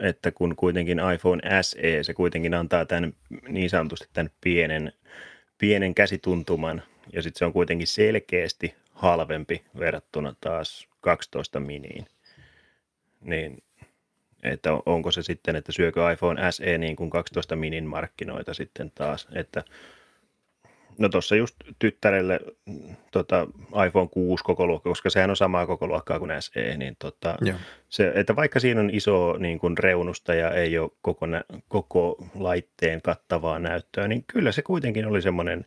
että kun kuitenkin iPhone S E, se kuitenkin antaa tämän niin sanotusti tämän pienen, pienen käsituntuman ja sitten se on kuitenkin selkeästi halvempi verrattuna taas kaksitoista miniin, niin että onko se sitten, että syökö iPhone S E niin kuin kaksitoista minin markkinoita sitten taas, että no tuossa just tyttärelle tota, iPhone kuusi kokoluokka, koska sehän on samaa kokoluokkaa kuin S E, niin tota, se, että vaikka siinä on iso niin kuin reunusta ja ei ole koko, nä, koko laitteen kattavaa näyttöä, niin kyllä se kuitenkin oli semmoinen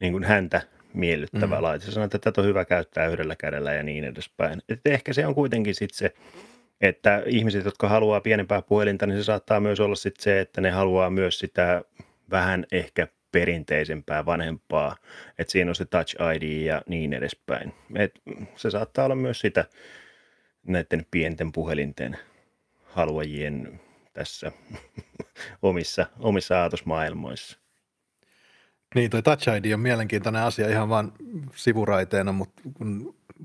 niin kuin häntä miellyttävä mm. laite. Se sanoi, että tätä on hyvä käyttää yhdellä kädellä ja niin edespäin. Et ehkä se on kuitenkin sitten se, että ihmiset, jotka haluaa pienempää puhelinta, niin se saattaa myös olla sitten se, että ne haluaa myös sitä vähän ehkä perinteisempää, vanhempaa, että siinä on se Touch I D ja niin edespäin. Et se saattaa olla myös sitä näiden pienten puhelinten haluajien tässä omissa, omissa aatosmaailmoissa. Niin, toi Touch I D on mielenkiintoinen asia ihan vaan sivuraiteena, mutta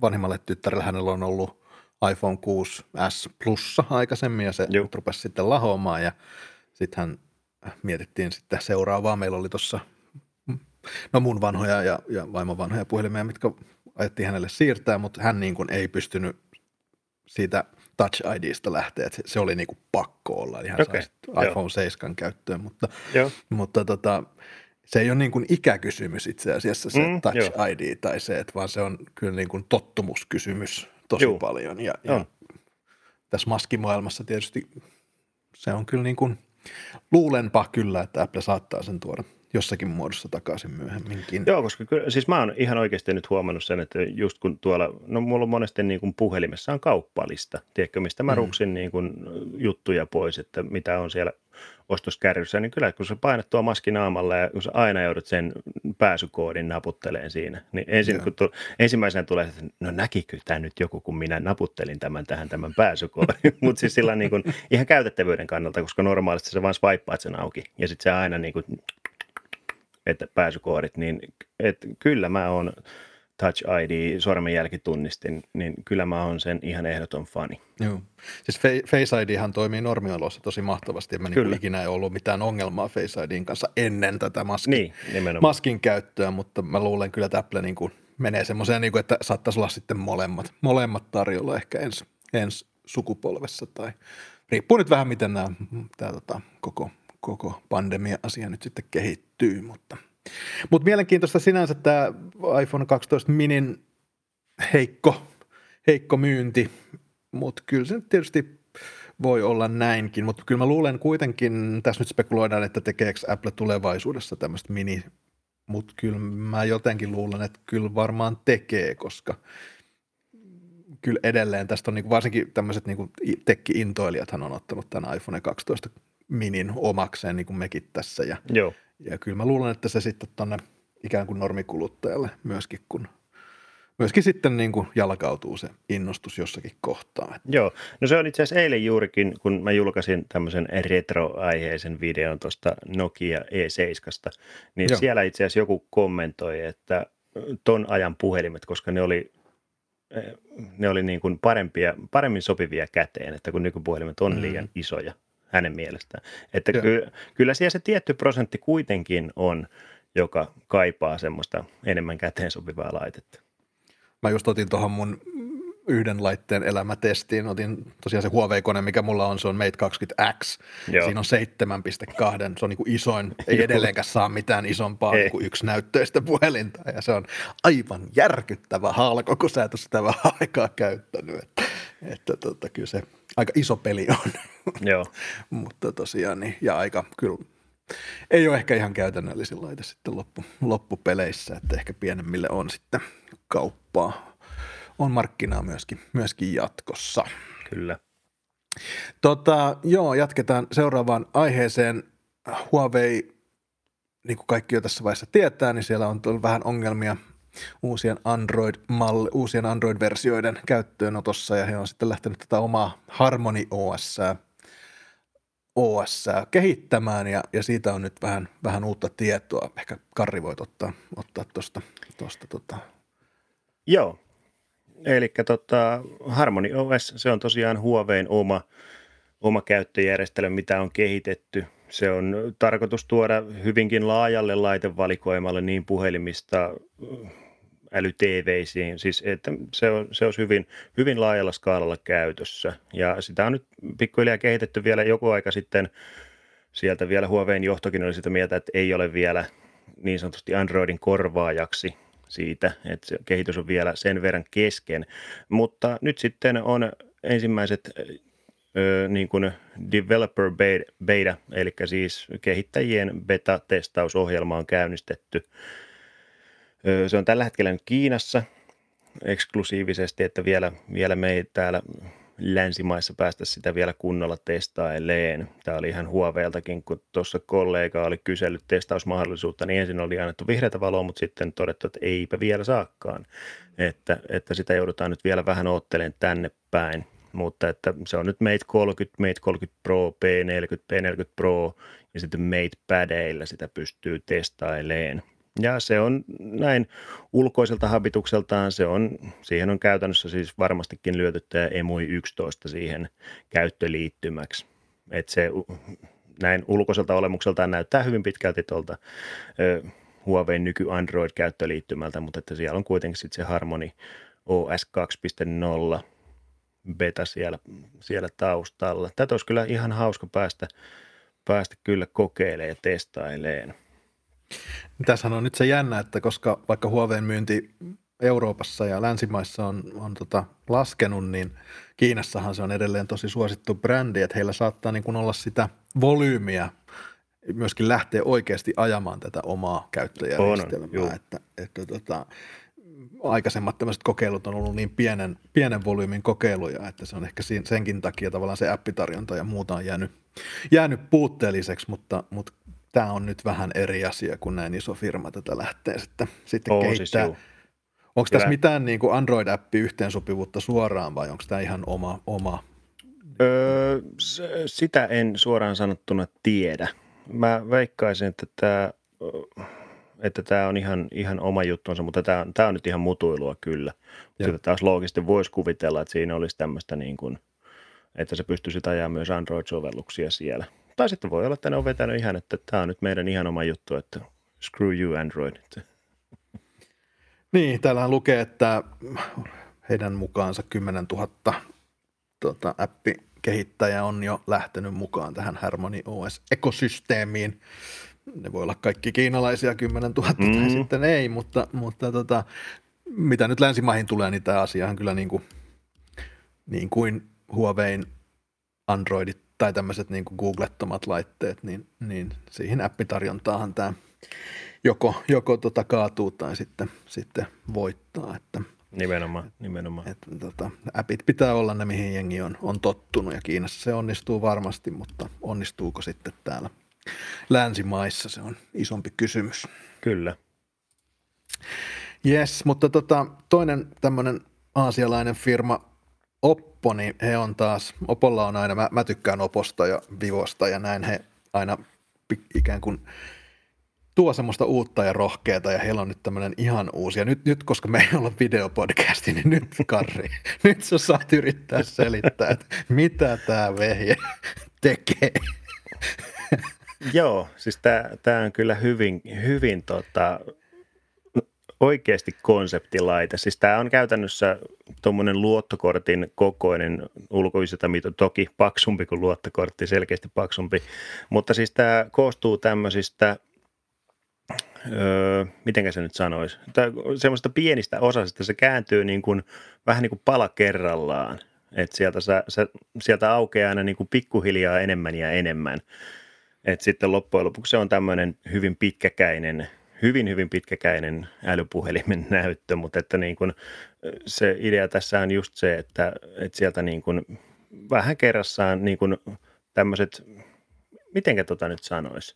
vanhimmalle tyttärelle hänellä on ollut iPhone kuusi S Plussa aikaisemmin ja se Juh. rupesi sitten lahoamaan ja sittenhän mietittiin sitten seuraavaa. Meillä oli tuossa no mun vanhoja ja, ja vaimon vanhoja puhelimia, mitkä ajettiin hänelle siirtää, mutta hän niin kuin ei pystynyt siitä Touch I D:stä lähteä. Se, se oli niin kuin pakko olla, eli hän okay. sai iPhone seitsemän käyttöön, mutta, mutta tota, se ei ole niin kuin ikäkysymys itse asiassa se mm, Touch jo. I D tai se, että vaan se on kyllä niin kuin tottumuskysymys tosi Juh. paljon ja, ja tässä maskimaailmassa tietysti se on kyllä niin kuin luulenpa kyllä, että Apple saattaa sen tuoda jossakin muodossa takaisin myöhemminkin. Joo, koska kyllä, siis mä oon ihan oikeasti nyt huomannut sen, että just kun tuolla, no mulla on monesti niin kuin puhelimessa on kauppalista, tiedätkö, mistä mä mm. ruksin niin kuin juttuja pois, että mitä on siellä ostoskärryssä, niin kyllä kun sä painat tuo maskinaamalla ja kun sä aina joudut sen pääsykoodin naputteleen siinä, niin ensin, kun tu, ensimmäisenä tulee, että no näkikö tämä nyt joku, kun minä naputtelin tämän tähän tämän pääsykoodin, mutta siis sillä niin kuin ihan käytettävyyden kannalta, koska normaalisti sä vaan swipeaat sen auki ja sitten se aina niin kuin, että pääsykoodit, niin että kyllä mä oon Touch I D, sormenjälkitunnistin, niin kyllä mä oon sen ihan ehdoton fani. Joo. Siis Face I D:hän toimii normioloissa tosi mahtavasti, en mä niin ikinä ei ollut mitään ongelmaa Face I D:n kanssa ennen tätä maskin, niin, maskin käyttöä, mutta mä luulen kyllä, että Apple niin kuin menee semmoiseen, niin kuin, että saattaisi olla sitten molemmat, molemmat tarjolla ehkä ensi, ensi sukupolvessa tai riippuu nyt vähän, miten nämä, tämä tota, koko, koko pandemia-asia nyt sitten kehittyy, mutta Mutta mielenkiintoista sinänsä tämä iPhone kaksitoista minin heikko, heikko myynti, mutta kyllä se tietysti voi olla näinkin, mutta kyllä mä luulen kuitenkin, tässä nyt spekuloidaan, että tekeekö Apple tulevaisuudessa tämmöistä mini, mutta kyllä mä jotenkin luulen, että kyllä varmaan tekee, koska kyllä edelleen tästä on niinku, varsinkin tämmöiset niinku tekki-intoilijathan on ottanut tämän iPhone kaksitoista minin omakseen, niin kuin mekin tässä ja joo. Ja kyllä mä luulen, että se sitten tuonne ikään kuin normikuluttajalle myöskin, kun myöskin sitten niin kuin jalkautuu se innostus jossakin kohtaa. Joo, no se on itse asiassa eilen juurikin, kun mä julkaisin tämmöisen retro-aiheisen videon tuosta Nokia E seitsemän, niin joo. Siellä itse asiassa joku kommentoi, että ton ajan puhelimet, koska ne oli, ne oli niin kuin parempia, paremmin sopivia käteen, että kun nykypuhelimet on liian mm-hmm. isoja. Hänen mielestään. Että ky- kyllä siellä se tietty prosentti kuitenkin on, joka kaipaa semmoista enemmän käteen sopivaa laitetta. Mä just otin tuohon mun yhden laitteen elämätestiin, otin tosiaan se Huawei-kone, mikä mulla on, se on Mate kaksikymmentä X. Joo. Siinä on seitsemän pilkku kaksi, se on niin kuin isoin, ei edelleenkään saa mitään isompaa kuin yksi näyttöistä puhelinta, ja se on aivan järkyttävä halko, kun sä et ole sitä vähän aikaa käyttänyt, että, että tota, kyllä se aika iso peli on. Joo. Mutta tosiaan, niin, ja aika kyllä ei ole ehkä ihan käytännöllisin laite sitten loppu, loppupeleissä, että ehkä pienemmille on sitten kauppaa, on markkinaa myöskin, myöskin jatkossa. Kyllä. Tota, joo, jatketaan seuraavaan aiheeseen. Huawei, niin kuin kaikki jo tässä vaiheessa tietää, niin siellä on tullut vähän ongelmia uusien Android-malli, uusien Android-versioiden käyttöönotossa, ja he on sitten lähtenyt tätä omaa Harmony O S:ää O S kehittämään, ja, ja siitä on nyt vähän, vähän uutta tietoa. Ehkä Karri voit ottaa tuosta. Ottaa tota. Joo, eli tota, Harmony O S, se on tosiaan Huawein oma, oma käyttöjärjestelmä, mitä on kehitetty. Se on tarkoitus tuoda hyvinkin laajalle laitevalikoimalle niin puhelimista äly-tv:isiin, siis että se on, se on hyvin, hyvin laajalla skaalalla käytössä. Ja sitä on nyt pikkuhiljaa kehitetty vielä joku aika sitten, sieltä vielä Huawein johtokin oli sitä mieltä, että ei ole vielä niin sanotusti Androidin korvaajaksi siitä, että se kehitys on vielä sen verran kesken. Mutta nyt sitten on ensimmäiset niin kuin developer beta, eli siis kehittäjien beta-testausohjelma on käynnistetty. Se on tällä hetkellä nyt Kiinassa eksklusiivisesti, että vielä, vielä me ei täällä länsimaissa päästä sitä vielä kunnolla testaileen. Tämä oli ihan Huaweiltakin, kun tuossa kollega oli kysellyt testausmahdollisuutta, niin ensin oli annettu vihreätä valoa, mutta sitten todettu, että eipä vielä saakaan, että, että sitä joudutaan nyt vielä vähän oottelemaan tänne päin. Mutta että se on nyt Mate kolmekymmentä, Mate kolmekymmentä Pro, P neljäkymmentä, P neljäkymmentä Pro ja sitten Mate-pädeillä sitä pystyy testaileen. Ja se on näin ulkoiselta habitukseltaan, se on, siihen on käytännössä siis varmastikin lyöty tämä E M U I yksitoista siihen käyttöliittymäksi. Että se näin ulkoiselta olemukseltaan näyttää hyvin pitkälti tuolta äh, Huawei nyky Android-käyttöliittymältä, mutta että siellä on kuitenkin sitten se Harmony O S kaksi piste nolla. beta siellä, siellä taustalla. Tätä olisi kyllä ihan hauska päästä, päästä kyllä kokeilemaan ja testaileen. Tässähän on nyt se jännä, että koska vaikka Huawei myynti Euroopassa ja länsimaissa on, on tota laskenut, niin Kiinassahan se on edelleen tosi suosittu brändi, että heillä saattaa niin kuin olla sitä volyymiä myöskin lähteä oikeasti ajamaan tätä omaa käyttöjärjestelmää. On, on, että, että tota, aikaisemmat tämmöiset kokeilut on ollut niin pienen, pienen volyymin kokeiluja, että se on ehkä senkin takia tavallaan se appitarjonta ja muuta on jäänyt, jäänyt puutteelliseksi, mutta, mutta tämä on nyt vähän eri asia, kun näin iso firma tätä lähtee sitten, sitten oh, kehittämään. Siis onko tässä mitään niin kuin Android-appi yhteensopivuutta suoraan vai onko tämä ihan oma? oma? Öö, sitä en suoraan sanottuna tiedä. Mä veikkaisin, että tämä että tämä on ihan, ihan oma juttunsa, mutta tämä, tämä on nyt ihan mutuilua kyllä. Ja. Sitten taas loogisesti voisi kuvitella, että siinä olisi tämmöistä niin kuin, että se pystyisi ajamaan myös Android-sovelluksia siellä. Tai sitten voi olla, että ne on vetänyt ihan, että tämä on nyt meidän ihan oma juttu, että screw you Android. Niin, täällähän lukee, että heidän mukaansa kymmenentuhatta tuota, appikehittäjä on jo lähtenyt mukaan tähän Harmony O S-ekosysteemiin. Ne voi olla kaikki kiinalaisia kymmenentuhatta mm-hmm. tai sitten ei, mutta, mutta tota, mitä nyt länsimaihin tulee, niin tämä asiahan kyllä niin kuin, niin kuin Huawein Androidit tai tämmöiset niin kuin googlettomat laitteet, niin, niin siihen appitarjontaahan tämä joko, joko tota kaatuu tai sitten, sitten voittaa. Että, nimenomaan, nimenomaan. Että, tota, appit pitää olla ne, mihin jengi on, on tottunut ja Kiinassa se onnistuu varmasti, mutta onnistuuko sitten täällä länsimaissa, se on isompi kysymys. Kyllä. Jes, mutta tota, toinen tämmöinen aasialainen firma Oppo, niin he on taas, Opolla on aina, mä, mä tykkään Oposta ja Vivosta ja näin he aina ikään kuin tuo semmoista uutta ja rohkeata ja heillä on nyt tämmöinen ihan uusi. Ja nyt, nyt koska me ei olla videopodcasti, niin nyt Karri, nyt sä saat yrittää selittää, että mitä tää vehje tekee. Joo, siis tämä on kyllä hyvin, hyvin tota, oikeasti konseptilaite. Siis tämä on käytännössä tuommoinen luottokortin kokoinen ulkoisetamito, toki paksumpi kuin luottokortti, selkeästi paksumpi. Mutta siis tämä koostuu tämmöisistä, öö, mitenkä se nyt sanoisi, semmoista pienistä osasista, se kääntyy niin kuin, vähän niin kuin pala kerrallaan. Et sieltä, sä, sä, sieltä aukeaa aina niin kuin pikkuhiljaa enemmän ja enemmän. Et sitten loppujen lopuksi se on tämmöinen hyvin pitkäkäinen, hyvin, hyvin pitkäkäinen älypuhelimen näyttö, mutta että niin kun se idea tässä on just se, että, että sieltä niin kun vähän kerrassaan niin kun tämmöiset, mitenkä tota nyt sanoisi?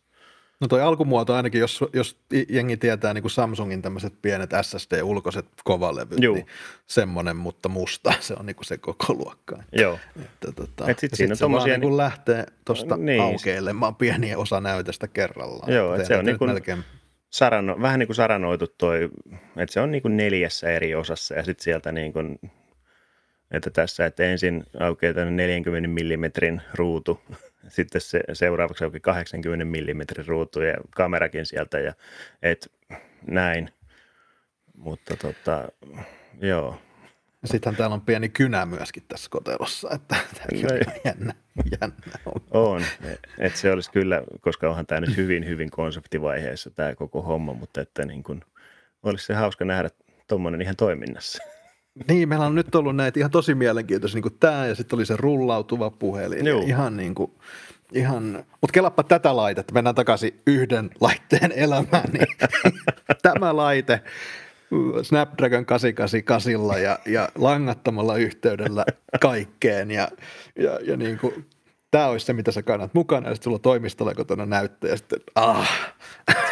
No toi alkumuoto ainakin, jos, jos jengi tietää niin kuin Samsungin tämmöiset pienet S S D-ulkoiset kovalevyt, Juu. niin semmoinen, mutta musta, se on niin kuin se koko luokka. Joo. Että, tota, Et sit siinä sit se vaan niin kuin lähtee tuosta niin aukeilemaan pieniä osa näytöstä kerrallaan. Joo, että se on niin kuin melkein sarano, vähän niin kuin saranoitu toi, että se on niin kuin neljässä eri osassa ja sitten sieltä niin kuin, että tässä, että ensin aukeaa tämmöinen neljänkymmenen millimetrin ruutu. Sitten se, seuraavaksi onkin kahdeksankymmentä millimetrin ruutu ja kamerakin sieltä ja et näin, mutta tota, joo. Sittenhän täällä on pieni kynä myöskin tässä kotelossa, että tämä on jännä, jännä on. On, että se olisi kyllä, koska onhan tämä nyt hyvin, hyvin konseptivaiheessa tämä koko homma, mutta että niin kuin, olisi se hauska nähdä tuommoinen ihan toiminnassa. Niin, meillä on nyt ollut näitä ihan tosi mielenkiintoisia, niin kuin tämä, ja sitten oli se rullautuva puhelin. Joo. Ihan niin kuin, ihan, mutta kelappa tätä laitetta, mennään takaisin yhden laitteen elämään, niin tämä laite Snapdragon kahdeksansataakahdeksankymmentäkahdeksan ja, ja langattomalla yhteydellä kaikkeen, ja, ja, ja niin kuin, tämä olisi se, mitä sä kannat mukana, ja sitten sulla toimistolla kotona näyttö, ja sitten ah,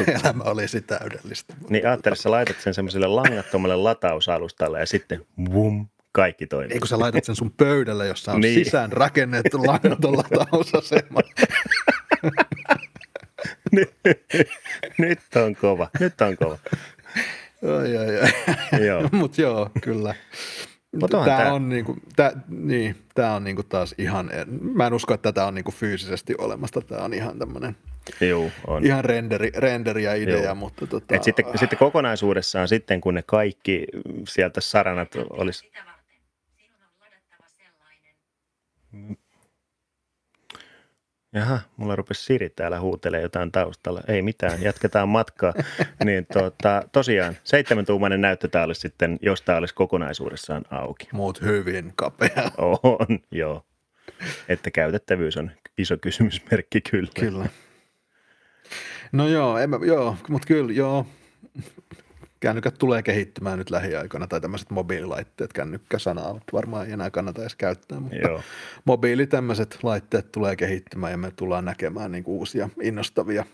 elämä olisi täydellistä. Niin ajattelis, sä laitat sen semmoiselle langattomalle latausalustalle, ja sitten vum, kaikki toimii. Eikö sä laitat sen sun pöydälle, jossa on niin sisään rakennettu langaton latausasema. nyt, nyt on kova, nyt on kova. Ai, ai, ai. Joo. Mut joo, kyllä. Tämä, tämä on, niinku, tämä, niin, tämä on niinku taas ihan, mä en usko, että tätä on niinku fyysisesti olemassa, tämä on ihan tämmöinen, Juu, on. ihan renderi, renderi ja idea, Juu. mutta tota. Et sitten, sitten kokonaisuudessaan sitten, kun ne kaikki sieltä saranat olisi. Jaha, mulla rupesi Siri täällä huutelee jotain taustalla. Ei mitään, jatketaan matkaa. Niin tota, tosiaan, seitsemäntuumainen näyttö tää olisi sitten, jos tää olisi kokonaisuudessaan auki. Mut hyvin kapea. On, joo. Että käytettävyys on iso kysymysmerkki kyllä. Kyllä. No joo, en mä, joo, mut kyllä, joo. Kännykät tulee kehittymään nyt lähiaikana, tai tämmöiset mobiililaitteet, kännykkäsanaa varmaan ei enää kannata edes käyttää, mutta Joo. mobiili tämmöiset laitteet tulee kehittymään ja me tullaan näkemään niin kuin uusia innostavia,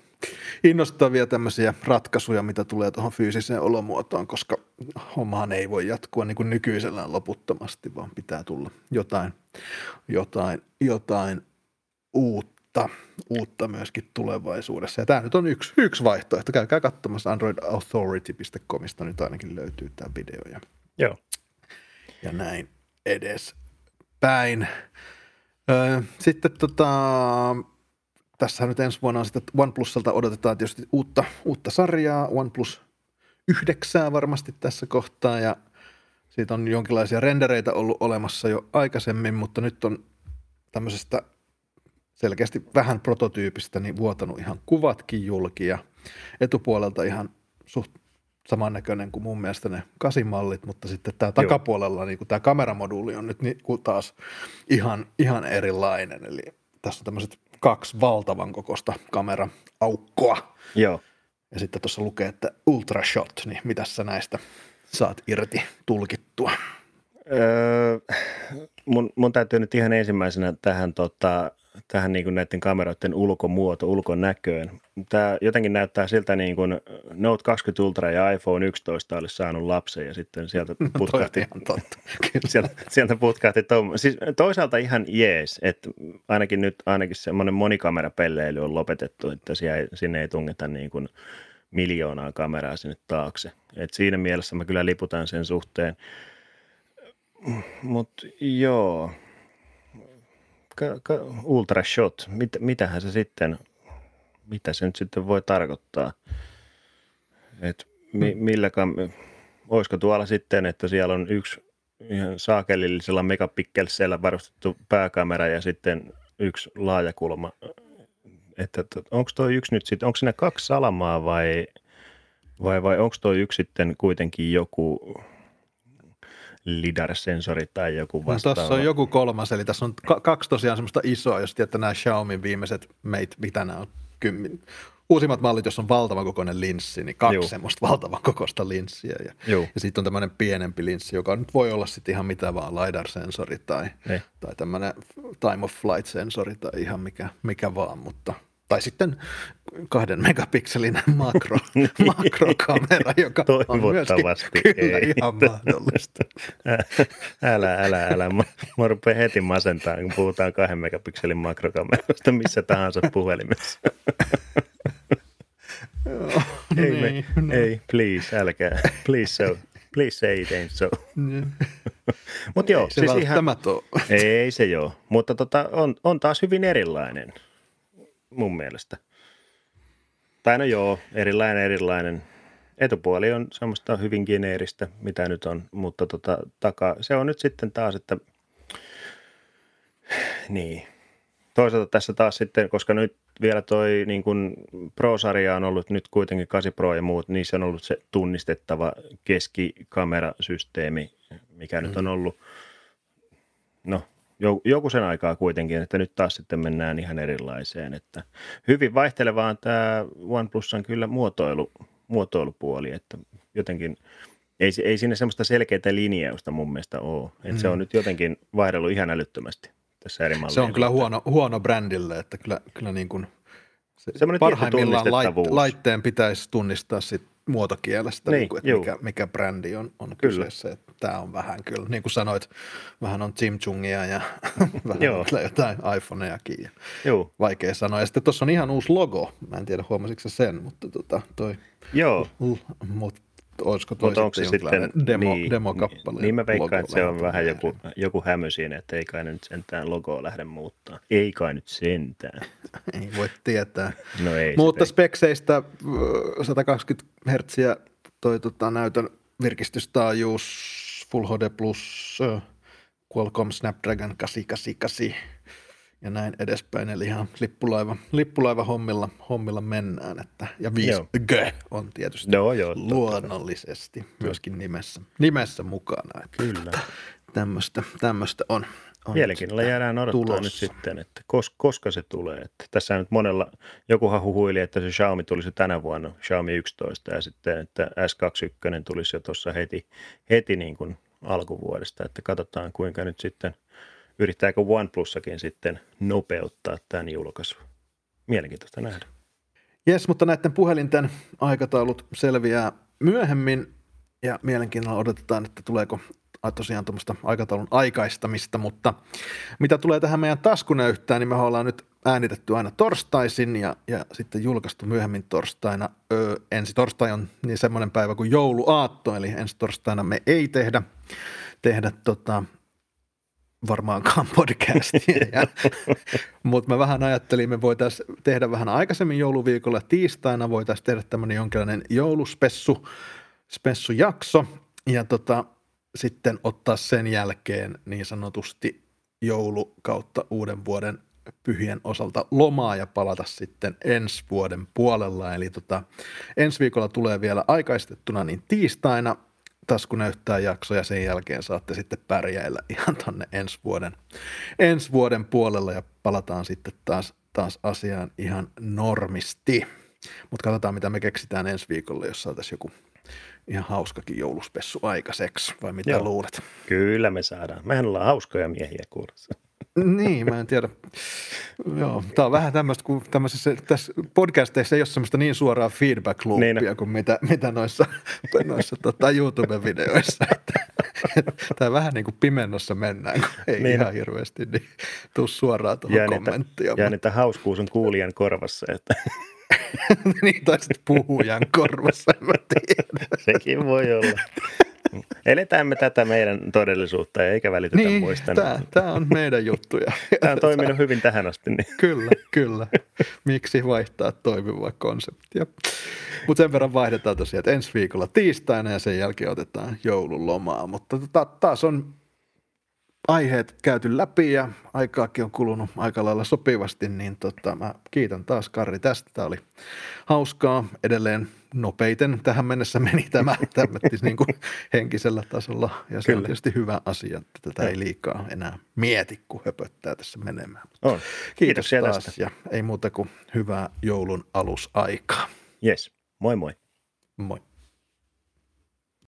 innostavia tämmöisiä ratkaisuja, mitä tulee tuohon fyysiseen olomuotoon, koska hommahan ei voi jatkua niin kuin nykyisellään loputtomasti, vaan pitää tulla jotain, jotain, jotain uutta. uutta, uutta myöskin tulevaisuudessa. Ja tämä nyt on yksi, yksi vaihtoehto. Käykää katsomassa android authority piste comista nyt ainakin löytyy tämä video. Ja, joo. Ja näin edespäin. Öö, sitten tota... Tässä nyt ensi vuonna on sitä, että OnePluselta odotetaan tietysti uutta, uutta sarjaa, OnePlus yhdeksän varmasti tässä kohtaa, ja siitä on jonkinlaisia rendereitä ollut olemassa jo aikaisemmin, mutta nyt on tämmöisestä selkeästi vähän prototyypistä niin vuotanut ihan kuvatkin julki, ja etupuolelta ihan suht samannäköinen kuin mun mielestä ne kasimallit, mutta sitten tämä takapuolella niin tämä kameramoduuli on nyt niin taas ihan, ihan erilainen, eli tässä on tämmöiset kaksi valtavan kokoista kamera-aukkoa. Joo. Ja sitten tuossa lukee, että ultrashot, niin mitäs sä näistä saat irti tulkittua? Öö, mun, mun täytyy nyt ihan ensimmäisenä tähän, tota, tähän niin kuin näiden kameroiden ulkomuoto, ulkonäköön. Tämä jotenkin näyttää siltä niin kuin Note kaksikymmentä Ultra ja iPhone yksitoista olisi saanut lapsen ja sitten sieltä putkahti. No, toi on totta. sieltä, sieltä putkahti to- siis toisaalta ihan jees, että ainakin nyt ainakin semmoinen monikamerapelleily on lopetettu, että sinne ei tungeta niin kuin miljoonaa kameraa sinne taakse. Et siinä mielessä mä kyllä liputan sen suhteen. Mutta joo, ka- ka- ultrashot, Mit- mitähän se sitten... Mitä se nyt sitten voi tarkoittaa? Et mi- milläkään, olisiko tuolla sitten, että siellä on yksi ihan saakelillisella megapikkelsellä varustettu pääkamera ja sitten yksi laajakulma. Että onko toi yksi nyt sitten, onko siinä kaksi salamaa vai, vai, vai onko toi yksi sitten kuitenkin joku lidar-sensori tai joku vastaava. No, tässä on joku kolmas, eli tässä on k- kaksi tosiaan semmoista isoa, jos tiedät, että nämä Xiaomin viimeiset meit, mitä nämä on, kymmin. Uusimmat mallit, jos on valtavan kokoinen linssi, niin kaksi Juu. semmoista valtavan kokoista linssiä. Ja, ja sitten on tämmöinen pienempi linssi, joka nyt voi olla sitten ihan mitä vaan, lidar-sensori tai, tai tämmöinen time-of-flight-sensori tai ihan mikä, mikä vaan, mutta... Tai sitten kahden megapikselin makro, makrokamera, joka on myöskin kyllä ei. Ihan mahdollista. Älä, älä, älä. Mä, mä rupean heti masentamaan, kun puhutaan kahden megapikselin makrokamerasta missä tahansa puhelimessa. Oh, ei, niin, me, no. ei, please, älkää. Please so. Please say it ain't so. Mut joo, ei se siis ihan, ei se joo, mutta tota, on, on taas hyvin erilainen. Mun mielestä. Tai no joo, erilainen, erilainen. Etupuoli on semmoista hyvin geneeristä, mitä nyt on, mutta tota, takaa. Se on nyt sitten taas, että niin. Toisaalta tässä taas sitten, koska nyt vielä toi niin kuin Pro-sarja on ollut nyt kuitenkin kahdeksan Pro ja muut, niissä on ollut se tunnistettava keskikamerasysteemi, mikä mm. nyt on ollut, no. Joku sen aikaa kuitenkin, että nyt taas sitten mennään ihan erilaiseen, että hyvin vaihtelevaan tämä OnePlusan kyllä muotoilu, muotoilupuoli, että jotenkin ei, ei siinä semmoista selkeää linjausta mun mielestä ole, että mm. se on nyt jotenkin vaihdellut ihan älyttömästi tässä eri malleilla. Se on kyllä huono, huono brändille, että kyllä, kyllä niin kuin se parhaimmillaan laitteen pitäisi tunnistaa sitten muotokielestä, niin, niin kuin, mikä, mikä brändi on, on kyseessä. Tämä on vähän kyllä, niin kuin sanoit, vähän on Chimchungia ja vähän jotain iPhonejakin. Joo. Vaikea sanoa. Ja sitten tuossa on ihan uusi logo. Mä en tiedä, huomasitko sen, mutta tota, toi... Joo. L- mut, olisiko toi mut sitten jonkinlainen demo, niin, demokappale? Niin mä veikkaan, että se on vähän joku, joku hämy siinä, että ei kai nyt sentään logoa lähde muuttaa. Ei kai nyt sentään. Ei voi tietää. No ei. Mutta spekseistä sata kaksikymmentä hertsiä toi tota, näytön virkistystaajuus Full H D Plus, uh, Qualcomm Snapdragon kahdeksan kahdeksan kahdeksan ja näin edespäin, eli ihan lippulaiva, lippulaiva hommilla, hommilla mennään, että, ja viisi G on tietysti no, joo, luonnollisesti totta. Myöskin nimessä, nimessä mukana, että kyllä. Tämmöistä, tämmöistä on. on Mielenkiinnolla jäädään odottaa tulossa. Nyt sitten, että kos, koska se tulee, että tässä nyt monella, jokuhan huhuili, että se Xiaomi tulisi tänä vuonna, Xiaomi yksitoista ja sitten, että S kaksikymmentäyksi tulisi jo tuossa heti, heti niin kuin alkuvuodesta, että katsotaan kuinka nyt sitten, yrittääkö OnePlusakin sitten nopeuttaa tämän julkaisun. Mielenkiintoista nähdä. Jes, mutta näiden puhelinten aikataulut selviää myöhemmin ja mielenkiinnolla odotetaan, että tuleeko tosiaan tuommoista aikataulun aikaistamista, mutta mitä tulee tähän meidän taskunöyhtään, niin me ollaan nyt äänitetty aina torstaisin ja, ja sitten julkaistu myöhemmin torstaina. Öö, ensi torstai on niin semmoinen päivä kuin jouluaatto, eli ensi torstaina me ei tehdä, tehdä tota, varmaankaan podcastia, mutta mä vähän ajattelin, me voitaisiin tehdä vähän aikaisemmin jouluviikolla tiistaina, voitaisiin tehdä tämmöinen jonkinlainen jouluspessu, spessujakso ja tota, sitten ottaa sen jälkeen niin sanotusti joulu kautta uuden vuoden pyhien osalta lomaa ja palata sitten ensi vuoden puolella. Eli tota, ensi viikolla tulee vielä aikaistettuna niin tiistaina taskunöyhtää jakso ja sen jälkeen saatte sitten pärjäillä ihan tonne ensi vuoden, ensi vuoden puolella ja palataan sitten taas, taas asiaan ihan normisti. Mutta katsotaan mitä me keksitään ensi viikolla, jos saataisiin joku ihan hauskakin jouluspessu aikaiseksi, vai mitä Joo. luulet? Kyllä me saadaan. Mehän ollaan hauskoja miehiä kuulossa. Niin, mä en tiedä. Joo, tää on vähän tämmöistä kuin tämmöisessä, tässä podcasteissa ei ole semmoista niin suoraa feedback-loopia niin kuin mitä, mitä noissa, noissa tota, YouTube-videoissa. Tää vähän niin kuin pimennossa mennään, kun ei niin ihan hirveästi niin tuu suoraan tuohon jää kommenttia. Niitä, jää niitä hauskuus on kuulijan korvassa, että... niin, tai sitten puhujan korvassa, en mä tiedä. Sekin voi olla. Eletään me tätä meidän todellisuutta, eikä välitetä niin, muista. Tämä, tämä on meidän juttuja. Tämä on toiminut hyvin tähän asti. Niin. Kyllä, kyllä. Miksi vaihtaa toimivaa konseptia? Mutta sen verran vaihdetaan tosiaan, että ensi viikolla tiistaina ja sen jälkeen otetaan joululomaa. Mutta tota, taas on aiheet käyty läpi ja aikaakin on kulunut aika lailla sopivasti, niin tota, mä kiitän taas Karri tästä. Tämä oli hauskaa. Edelleen nopeiten tähän mennessä meni tämä niin kuin henkisellä tasolla ja se Kyllä. on tietysti hyvä asia, että tätä ei liikaa enää mieti, kun höpöttää tässä menemään. On. Kiitos, Kiitos taas tästä. Ja ei muuta kuin hyvää joulun alusaikaa. Yes, moi moi. Moi.